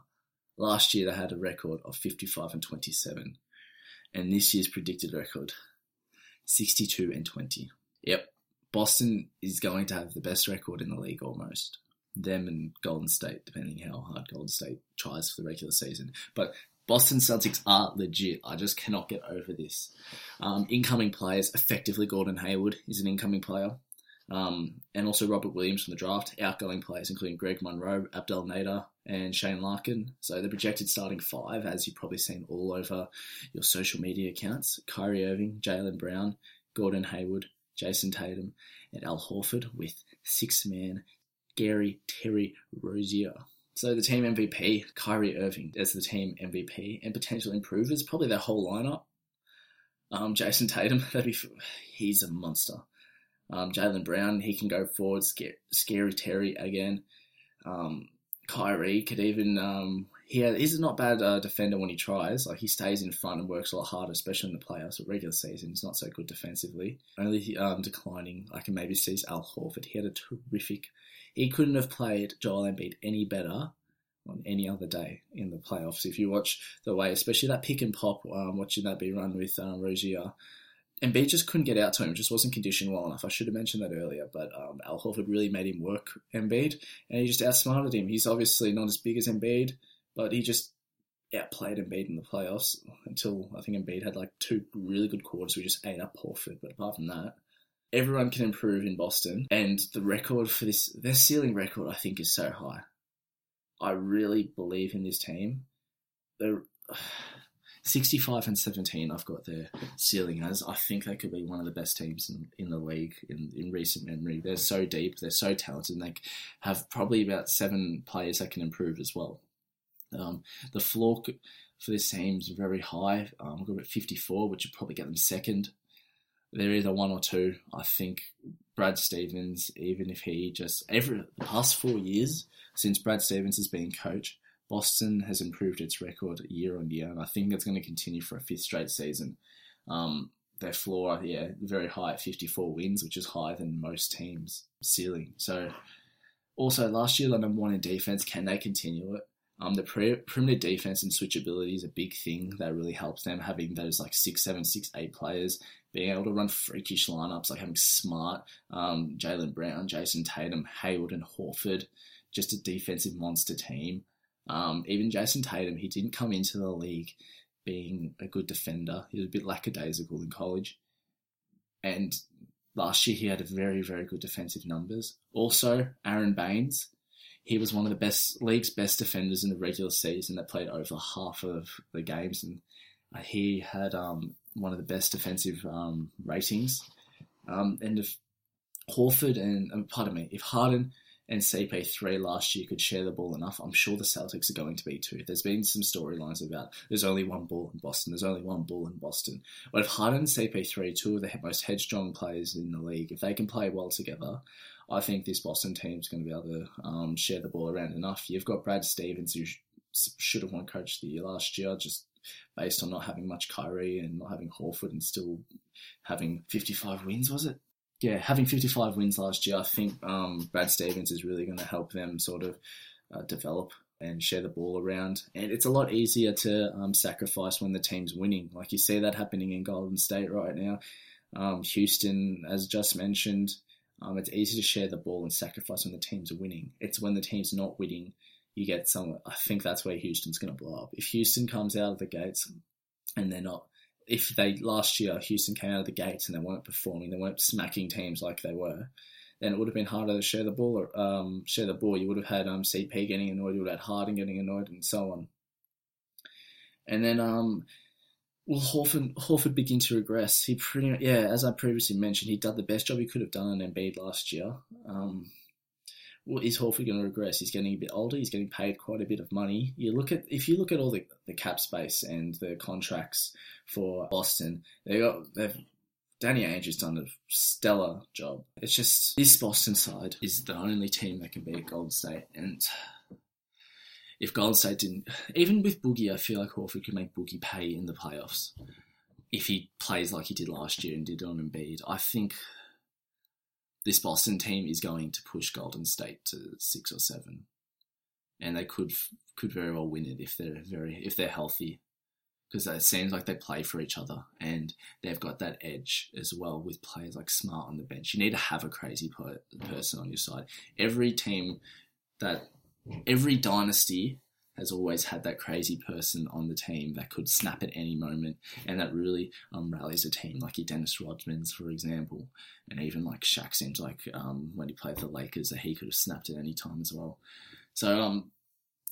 Last year, they had a record of 55-27, and this year's predicted record, 62-20. Yep. Boston is going to have the best record in the league almost. Them and Golden State, depending how hard Golden State tries for the regular season. But Boston Celtics are legit. I just cannot get over this. Incoming players, effectively Gordon Hayward is an incoming player. And also Robert Williams from the draft. Outgoing players, including Greg Monroe, Abdel Nader, and Shane Larkin. So the projected starting 5, as you've probably seen all over your social media accounts, Kyrie Irving, Jaylen Brown, Gordon Hayward, Jayson Tatum, and Al Horford, with 6-man Gary Terry Rozier. So the team MVP, Kyrie Irving, as the team MVP, and potential improvers, probably their whole lineup. Jayson Tatum, he's a monster. Jaylen Brown, he can go forward, scary Terry again. Kyrie could even... he's not bad defender when he tries. He stays in front and works a lot harder, especially in the playoffs. But regular season, he's not so good defensively. Only declining, I can maybe see, is Al Horford. He had a terrific... He couldn't have played Joel Embiid any better on any other day in the playoffs. If you watch the way, especially that pick and pop, watching that be run with Rozier, Embiid just couldn't get out to him. Just wasn't conditioned well enough. I should have mentioned that earlier, but Al Horford really made him work Embiid, and he just outsmarted him. He's obviously not as big as Embiid, but he just outplayed Embiid in the playoffs until I think Embiid had 2 really good quarters. We just ate up Horford. But apart from that, everyone can improve in Boston. And the record for this, their ceiling record, I think, is so high. I really believe in this team. They're 65-17, I've got their ceiling as. I think they could be one of the best teams in the league in recent memory. They're so deep, they're so talented, and they have probably about 7 players that can improve as well. The floor for this team is very high. We've got about 54, which would probably get them second. they're either one or two. I think Brad Stevens, even if he just... the past 4 years since Brad Stevens has been coach, Boston has improved its record year on year, and I think it's going to continue for a fifth straight season. Their floor, very high at 54 wins, which is higher than most teams' ceiling. So, also, last year, they're number one in defense. Can they continue it? The perimeter defense and switchability is a big thing that really helps them, having those like 6'7", 6'8" players, being able to run freakish lineups, like having Smart, Jaylen Brown, Jayson Tatum, Hayward and Horford, just a defensive monster team. Even Jayson Tatum, he didn't come into the league being a good defender. He was a bit lackadaisical in college. And last year he had a very, very good defensive numbers. Also, Aaron Baines. He was one of the league's best defenders in the regular season that played over half of the games. And he had one of the best defensive ratings. And if Harden and CP3 last year could share the ball enough, I'm sure the Celtics are going to be too. There's been some storylines about there's only one ball in Boston. But if Harden and CP3, two of the most headstrong players in the league, if they can play well together, I think this Boston team's going to be able to share the ball around enough. You've got Brad Stevens, who should have won Coach of the Year last year, just based on not having much Kyrie and not having Horford and still having 55 wins, was it? Yeah, having 55 wins last year, I think Brad Stevens is really going to help them sort of develop and share the ball around. And it's a lot easier to sacrifice when the team's winning. Like you see that happening in Golden State right now. Houston, as just mentioned... it's easy to share the ball and sacrifice when the team's winning. It's when the team's not winning, you get some. I think that's where Houston's going to blow up. If Houston comes out of the gates and they're not, last year Houston came out of the gates and they weren't performing, they weren't smacking teams like they were, then it would have been harder to share the ball. You would have had CP getting annoyed, you would have had Harden getting annoyed, and so on. And then. Will Horford begin to regress? He pretty much, as I previously mentioned, he did the best job he could have done on Embiid last year. Is Horford going to regress? He's getting a bit older. He's getting paid quite a bit of money. If you look at all the cap space and the contracts for Boston, Danny Ainge has done a stellar job. It's just this Boston side is the only team that can beat Golden State, and. If Golden State didn't... Even with Boogie, I feel like Horford could make Boogie pay in the playoffs if he plays like he did last year and did on Embiid. I think this Boston team is going to push Golden State to 6 or 7. And they could very well win it if they're healthy. Because it seems like they play for each other. And they've got that edge as well with players like Smart on the bench. You need to have a crazy person on your side. Every dynasty has always had that crazy person on the team that could snap at any moment and that really rallies a team, like your Dennis Rodman's, for example, and even like Shaq seems like when he played for the Lakers that he could have snapped at any time as well. So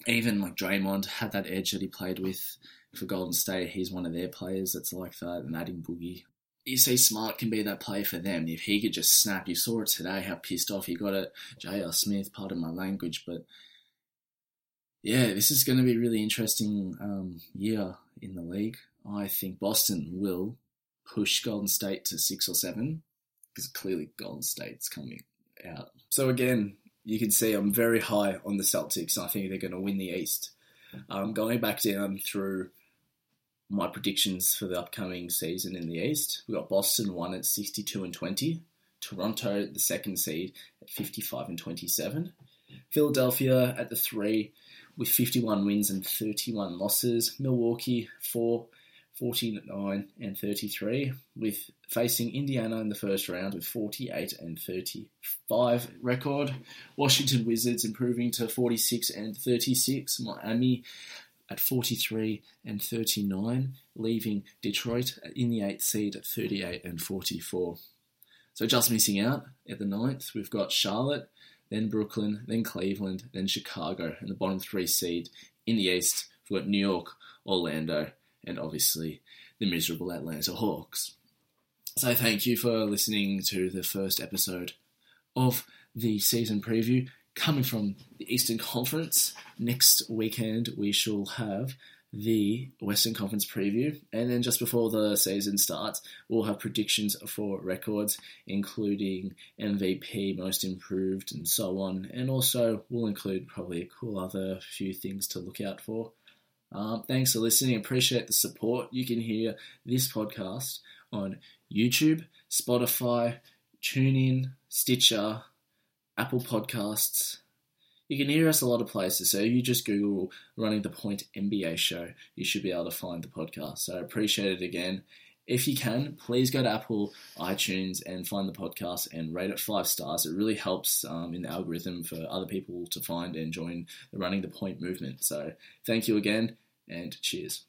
even like Draymond had that edge that he played with for Golden State. He's one of their players that's like that, and adding Boogie. You see Smart can be that player for them. If he could just snap, you saw it today, how pissed off he got at J.R. Smith, pardon my language, but... Yeah, this is going to be a really interesting year in the league. I think Boston will push Golden State to 6 or 7 because clearly Golden State's coming out. So again, you can see I'm very high on the Celtics. I think they're going to win the East. Going back down through my predictions for the upcoming season in the East, we've got Boston 1 at 62-20, Toronto, the second seed, at 55-27, Philadelphia at the 3 with 51 wins and 31 losses. Milwaukee, 4, 49 and 33, with facing Indiana in the first round with 48-35 record. Washington Wizards improving to 46-36. Miami at 43-39, leaving Detroit in the 8th seed at 38-44. So just missing out at the 9th, we've got Charlotte, then Brooklyn, then Cleveland, then Chicago. And the bottom 3 seed in the East, we've got New York, Orlando, and obviously the miserable Atlanta Hawks. So thank you for listening to the first episode of the season preview coming from the Eastern Conference. Next weekend we shall have the Western Conference preview. And then just before the season starts, we'll have predictions for records, including MVP, most improved, and so on. And also, we'll include probably a cool other few things to look out for. Thanks for listening. Appreciate the support. You can hear this podcast on YouTube, Spotify, TuneIn, Stitcher, Apple Podcasts. You can hear us a lot of places, so if you just Google Running the Point NBA show, you should be able to find the podcast. So I appreciate it again. If you can, please go to Apple, iTunes, and find the podcast and rate it 5 stars. It really helps in the algorithm for other people to find and join the Running the Point movement. So thank you again, and cheers.